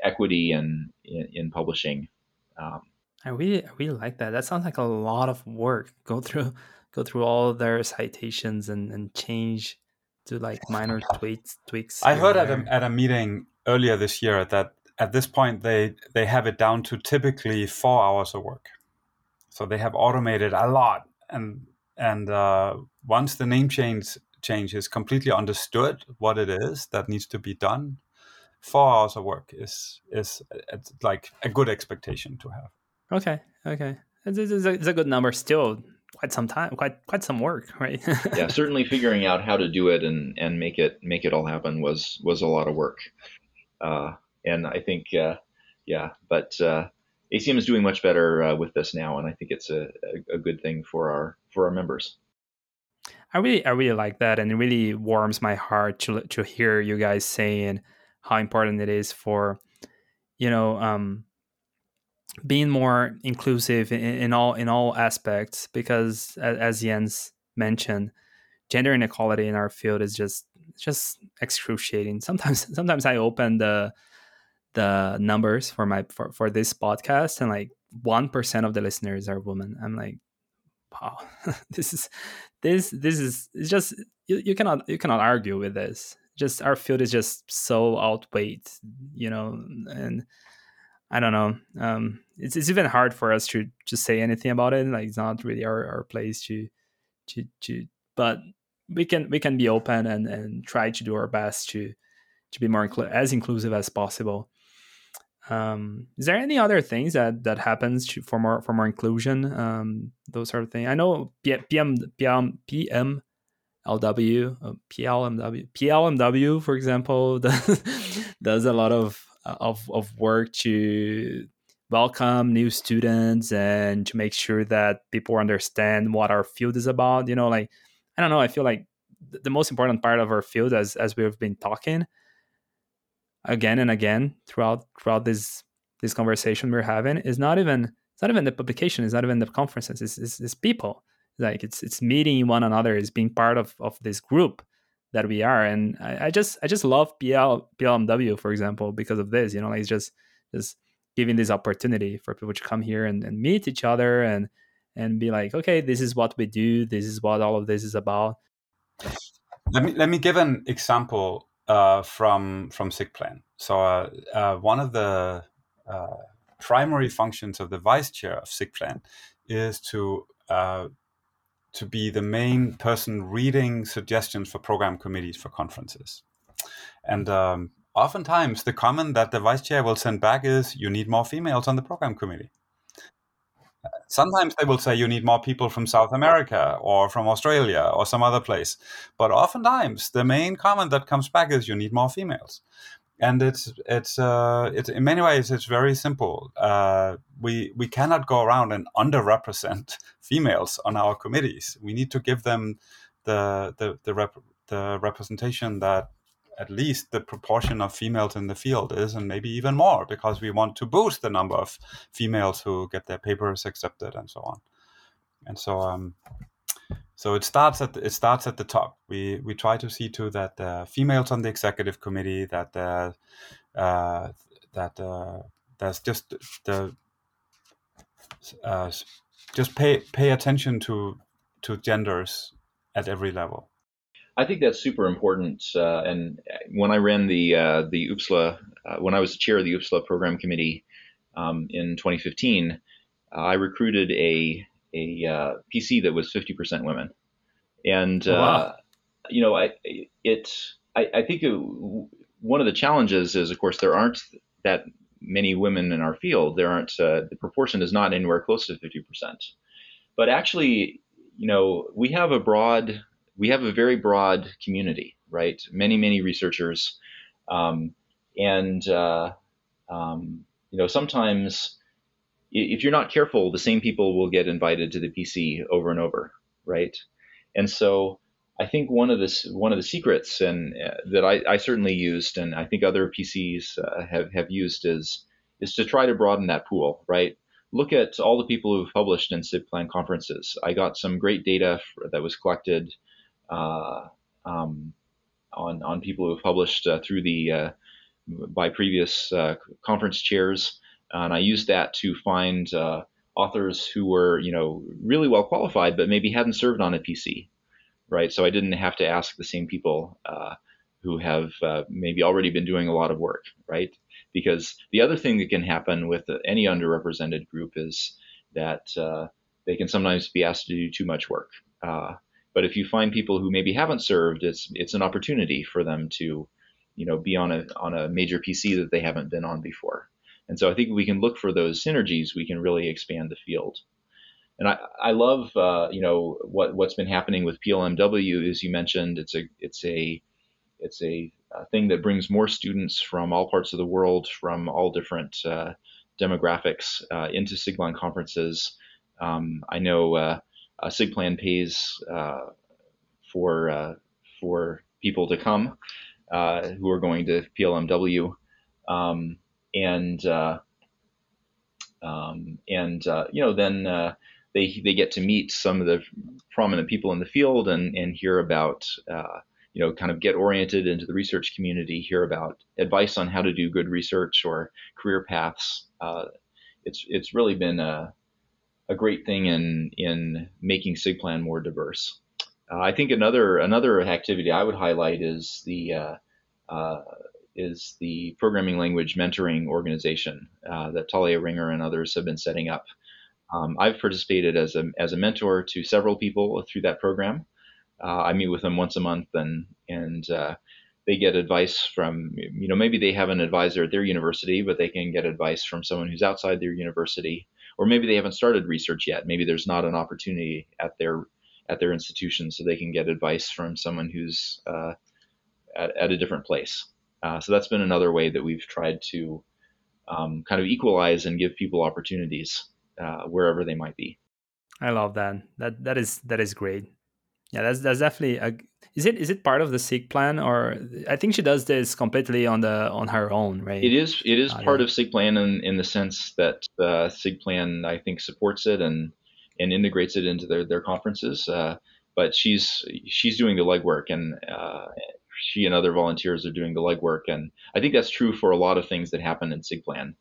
equity and in publishing. I really like that. That sounds like a lot of work. Go through all their citations and change to like minor tweaks. I heard at a meeting earlier this year that at this point they have it down to typically 4 hours of work. So they have automated a lot, and once the name change is completely understood what it is that needs to be done, 4 hours of work is like a good expectation to have. Okay. It's a good number still. Quite some time, quite some work, right? Yeah, certainly figuring out how to do it and make it all happen was a lot of work. And I think, but ACM is doing much better with this now, and I think it's a good thing for our members. I really like that, and it really warms my heart to hear you guys saying how important it is for, being more inclusive in all aspects, because as Jens mentioned, gender inequality in our field is just excruciating. Sometimes I open the numbers for my for this podcast, and like 1% of the listeners are women. I'm like, wow, this is it's just you cannot argue with this. Just our field is just so outweighed, and I don't know. It's even hard for us to say anything about it. Like, it's not really our place to. But we can be open and try to do our best to be more as inclusive as possible. Is there any other things that happens for more inclusion? Those sort of things. I know PLMW, for example, does a lot of of work to welcome new students and to make sure that people understand what our field is about. You know, like, I don't know, I feel like the most important part of our field, as we've been talking again and again throughout this conversation we're having, is it's not even the publication, it's not even the conferences, it's people. Like it's meeting one another, it's being part of this group that we are. And I just love PLMW, for example, because of this. You know, like it's just giving this opportunity for people to come here and meet each other and be like, okay, this is what we do, this is what all of this is about. Let me give an example from SIGPLAN. So one of the primary functions of the vice chair of SIGPLAN is to be the main person reading suggestions for program committees for conferences. And oftentimes the comment that the vice chair will send back is, you need more females on the program committee. Sometimes they will say you need more people from South America or from Australia or some other place. But oftentimes the main comment that comes back is you need more females. And it's in many ways it's very simple. We cannot go around and underrepresent females on our committees. We need to give them the representation that at least the proportion of females in the field is, and maybe even more, because we want to boost the number of females who get their papers accepted and so on. And so so it starts at the top. We try to see to that females on the executive committee, that that's just the just pay attention to genders at every level. I think that's super important. And when I ran the OOPSLA, when I was chair of the OOPSLA program committee in 2015, I recruited a PC that was 50% women. And, wow. You know, I think one of the challenges is, of course, there aren't that many women in our field. There aren't, the proportion is not anywhere close to 50%. But actually, you know, we have a very broad community, right? Many, many researchers. You know, sometimes if you're not careful, the same people will get invited to the PC over and over, right? And so I think one of the secrets and that I certainly used, and I think other PCs have used, is to try to broaden that pool, right? Look at all the people who've published in SIGPLAN conferences. I got some great data that was collected on people who have published through the by previous conference chairs, and I used that to find authors who were, you know, really well qualified, but maybe hadn't served on a PC, right? So I didn't have to ask the same people who have maybe already been doing a lot of work, right? Because the other thing that can happen with any underrepresented group is that they can sometimes be asked to do too much work. But if you find people who maybe haven't served, it's an opportunity for them to, you know, be on a major PC that they haven't been on before. And so I think we can look for those synergies. We can really expand the field. And I love, you know, what's been happening with PLMW, as you mentioned. It's a thing that brings more students from all parts of the world, from all different demographics into SIGPLAN conferences. I know. SIGPLAN pays for people to come who are going to PLMW, and you know, then they get to meet some of the prominent people in the field and hear about you know, kind of get oriented into the research community, hear about advice on how to do good research or career paths. It's really been a great thing in making SIGPLAN more diverse. I think another activity I would highlight is the programming language mentoring organization that Talia Ringer and others have been setting up. I've participated as a mentor to several people through that program. I meet with them once a month, and they get advice from, you know, maybe they have an advisor at their university, but they can get advice from someone who's outside their university. Or maybe they haven't started research yet. Maybe there's not an opportunity at their institution, so they can get advice from someone who's at a different place. So that's been another way that we've tried to kind of equalize and give people opportunities wherever they might be. I love that. That is great. Yeah, that's definitely a. Is it part of the SIGPLAN, or I think she does this completely on her own, right? It is part of SIGPLAN in the sense that SIGPLAN I think supports it and integrates it into their conferences. But she's doing the legwork, and she and other volunteers are doing the legwork. And I think that's true for a lot of things that happen in SIGPLAN.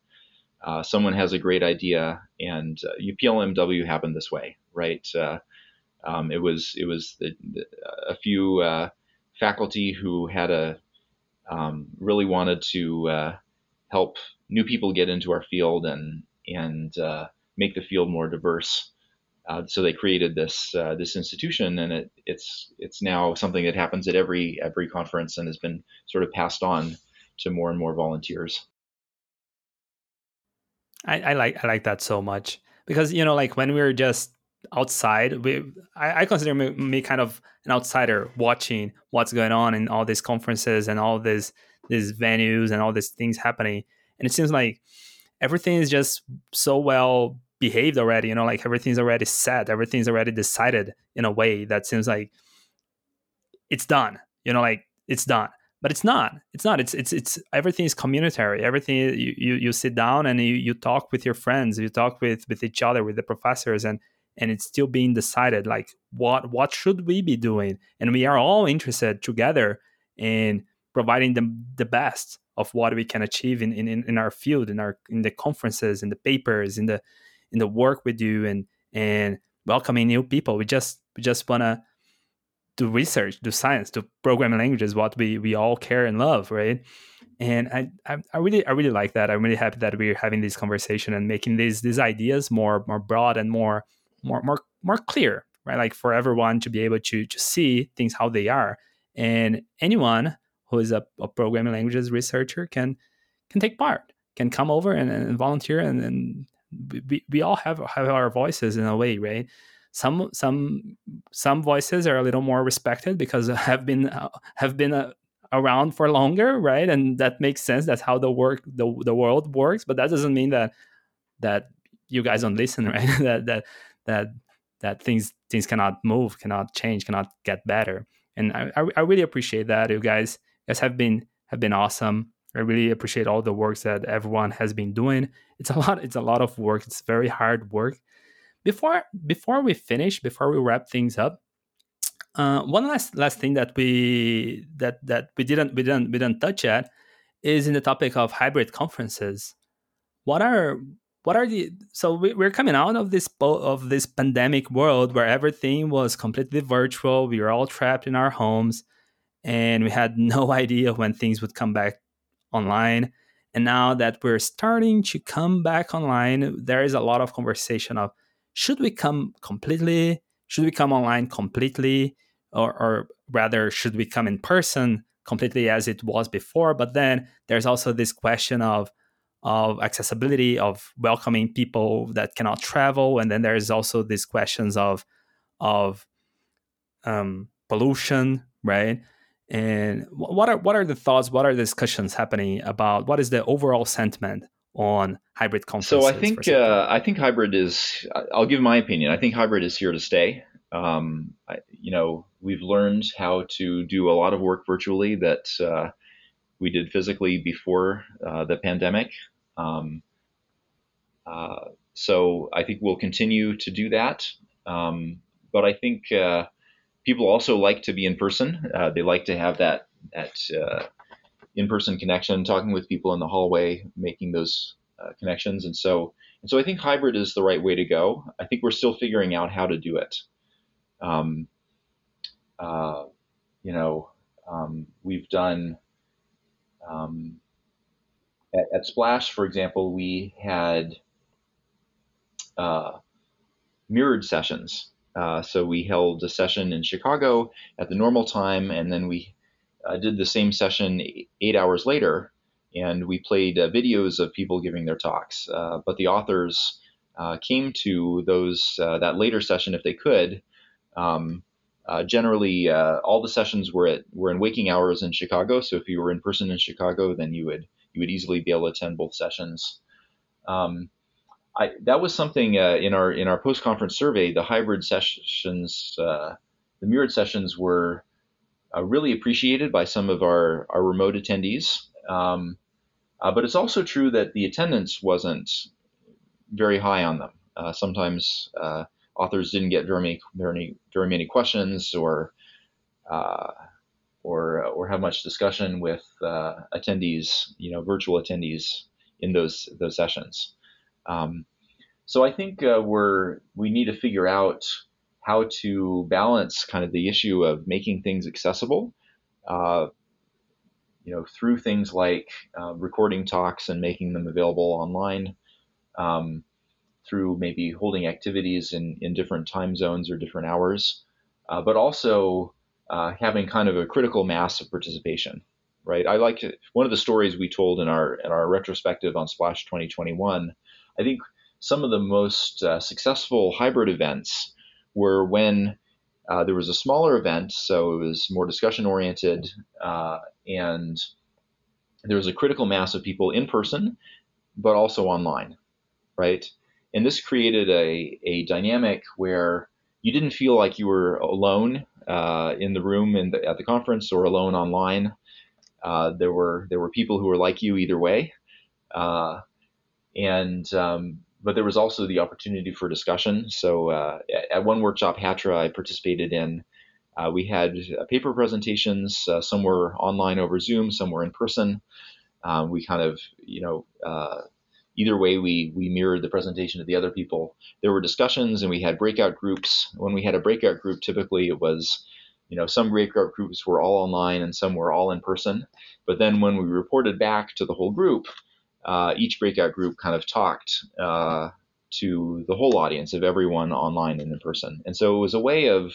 Someone has a great idea, and PLMW happened this way, right? It was a few faculty who had really wanted to help new people get into our field and make the field more diverse. So they created this institution, and it's now something that happens at every conference and has been sort of passed on to more and more volunteers. I like that so much, because when we were just outside, I consider me kind of an outsider watching what's going on in all these conferences and all these venues and all these things happening, and it seems like everything is just so well behaved already, everything's already set, everything's already decided in a way that seems like it's done, it's done, but it's not. It's everything is communitary. Everything you sit down and you talk with your friends, you talk with each other, with the professors, and it's still being decided, like what should we be doing? And we are all interested together in providing them the best of what we can achieve in our field, in the conferences, in the papers, in the work we do, and welcoming new people. We just wanna do research, do science, do programming languages, what we all care and love, right? And I really like that. I'm really happy that we're having this conversation and making these ideas more broad and more clear, right? Like for everyone to be able to see things how they are, and anyone who is a programming languages researcher can take part, can come over and volunteer, and we all have our voices in a way, right? Some voices are a little more respected because have been around for longer, right? And that makes sense. That's how the world works. But that doesn't mean that you guys don't listen, right? that things cannot move, cannot change, cannot get better. And I really appreciate that. You guys have been awesome. I really appreciate all the works that everyone has been doing. It's a lot of work. It's very hard work. Before we finish, before we wrap things up, one last thing that we didn't touch at is in the topic of hybrid conferences. We're coming out of this pandemic world where everything was completely virtual. We were all trapped in our homes, and we had no idea when things would come back online. And now that we're starting to come back online, there is a lot of conversation of should we come completely? Should we come online completely? Or rather, should we come in person completely as it was before? But then there's also this question of accessibility, of welcoming people that cannot travel. And then there's also these questions of pollution, right? And what are the thoughts? What are the discussions happening about? What is the overall sentiment on hybrid conferences? So I think hybrid is. I'll give my opinion. I think hybrid is here to stay. We've learned how to do a lot of work virtually that we did physically before the pandemic. So I think we'll continue to do that. But I think. People also like to be in person. They like to have that in-person connection, talking with people in the hallway, making those connections. And so I think hybrid is the right way to go. I think we're still figuring out how to do it. We've done at Splash, for example, we had mirrored sessions. So we held a session in Chicago at the normal time, and then we did the same session 8 hours later, and we played videos of people giving their talks. But the authors came to that later session if they could, Generally, all the sessions were in waking hours in Chicago. So if you were in person in Chicago, then you would easily be able to attend both sessions. That was something in our post-conference survey. The hybrid sessions, the mirrored sessions, were really appreciated by some of our remote attendees. But it's also true that the attendance wasn't very high on them. Sometimes authors didn't get very many questions or have much discussion with attendees, virtual attendees in those sessions. So I think we need to figure out how to balance kind of the issue of making things accessible, through things like recording talks and making them available online, through maybe holding activities in different time zones or different hours, but also having kind of a critical mass of participation, right? I like to, one of the stories we told in our retrospective on Splash 2021, I think some of the most successful hybrid events were when there was a smaller event, so it was more discussion-oriented, and there was a critical mass of people in person, but also online, right? And this created a dynamic where you didn't feel like you were alone in the room at the conference or alone online. There were people who were like you either way, but there was also the opportunity for discussion. So at one workshop, HATRA, I participated in, we had paper presentations. Some were online over Zoom, some were in person. We kind of, either way, we mirrored the presentation of the other people. There were discussions, and we had breakout groups. When we had a breakout group, typically it was, some breakout groups were all online and some were all in person. But then when we reported back to the whole group, each breakout group kind of talked to the whole audience of everyone online and in person. And so it was a way of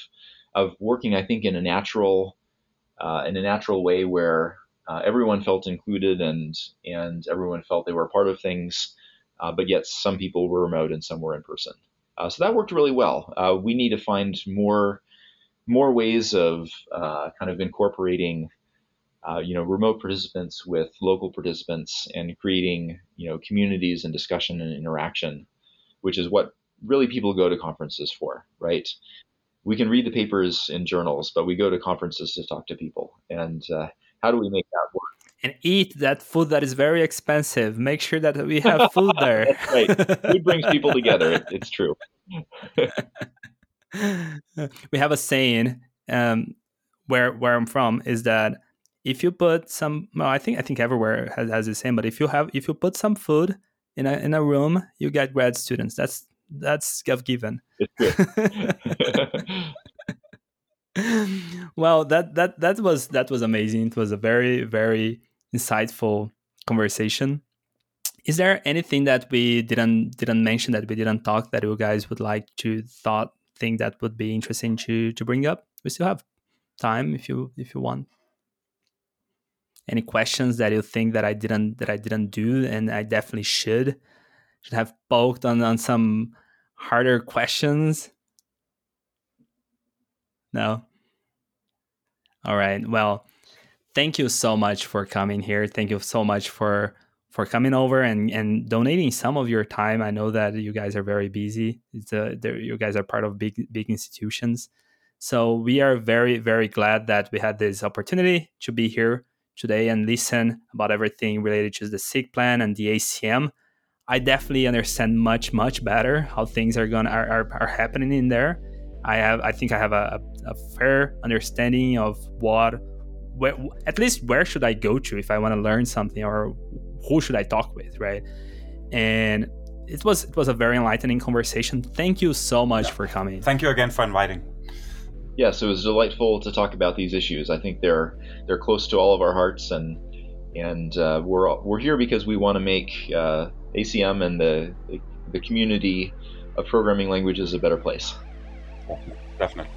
working, I think, in a natural way where everyone felt included and everyone felt they were a part of things, but yet some people were remote and some were in person. So that worked really well. We need to find more ways of kind of incorporating remote participants with local participants and creating communities and discussion and interaction, which is what really people go to conferences for, right? We can read the papers in journals, but we go to conferences to talk to people. And how do we make that work? And eat that food that is very expensive. Make sure that we have food there. That's right. Food brings people together. It's true. We have a saying where I'm from is that if you put some, well, I think everywhere has the same. But if you put some food in a room, you get grad students. That's given. It's good. Well, that was amazing. It was a very, very insightful conversation. Is there anything that we didn't mention, that we didn't talk, that you guys would like to think that would be interesting to bring up? We still have time if you want. Any questions that you think that I didn't do and I definitely should have poked on some harder questions? No? All right. Well, thank you so much for coming here. Thank you so much for coming over and donating some of your time. I know that you guys are very busy. You guys are part of big institutions. So we are very, very glad that we had this opportunity to be here today and listen about everything related to the SIGPLAN and the ACM. I definitely understand much better how things are happening in there. I think I have a fair understanding of where should I go to if I want to learn something, or who should I talk with, right? And it was a very enlightening conversation. Thank you so much for coming. Thank you again for inviting. Yes, it was delightful to talk about these issues. I think they're close to all of our hearts, and we're here because we want to make ACM and the community of programming languages a better place. Definitely.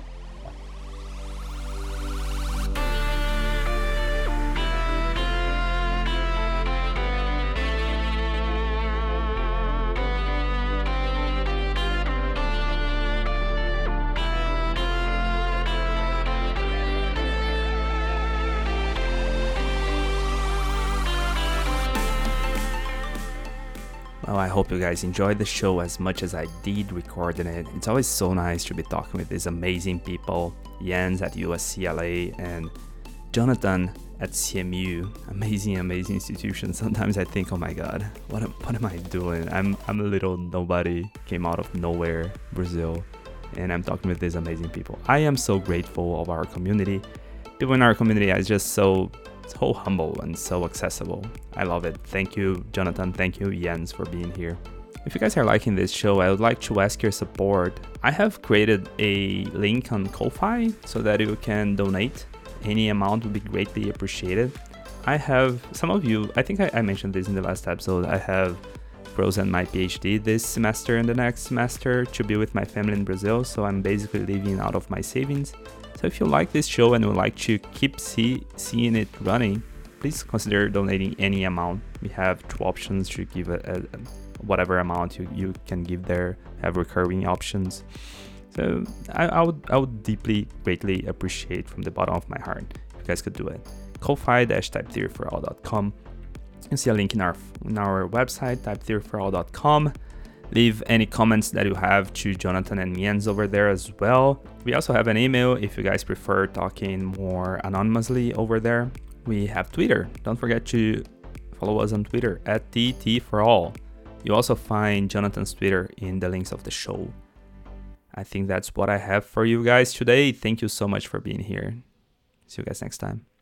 Well, I hope you guys enjoyed the show as much as I did recording it. It's always so nice to be talking with these amazing people, Jens at UCLA and Jonathan at CMU. Amazing, amazing institution. Sometimes I think, oh my God, what am I doing? I'm a little nobody, came out of nowhere, Brazil, and I'm talking with these amazing people. I am so grateful of our community. People in our community are just so humble and so accessible. I love it. Thank you, Jonathan. Thank you, Jens, for being here. If you guys are liking this show, I would like to ask your support. I have created a link on Ko-Fi so that you can donate. Any amount would be greatly appreciated. I have some of you, I think I mentioned this in the last episode, I have frozen my PhD this semester and the next semester to be with my family in Brazil, so I'm basically living out of my savings. So if you like this show and would like to keep seeing it running, please consider donating any amount. We have two options to give whatever amount you can give there, have recurring options. So I would deeply, greatly appreciate from the bottom of my heart if you guys could do it. Ko-fi-typetheoryforall.com. You can see a link in our website, typetheoryforall.com. Leave any comments that you have to Jonathan and Jens over there as well. We also have an email if you guys prefer talking more anonymously over there. We have Twitter. Don't forget to follow us on Twitter at @TTforall. You also find Jonathan's Twitter in the links of the show. I think that's what I have for you guys today. Thank you so much for being here. See you guys next time.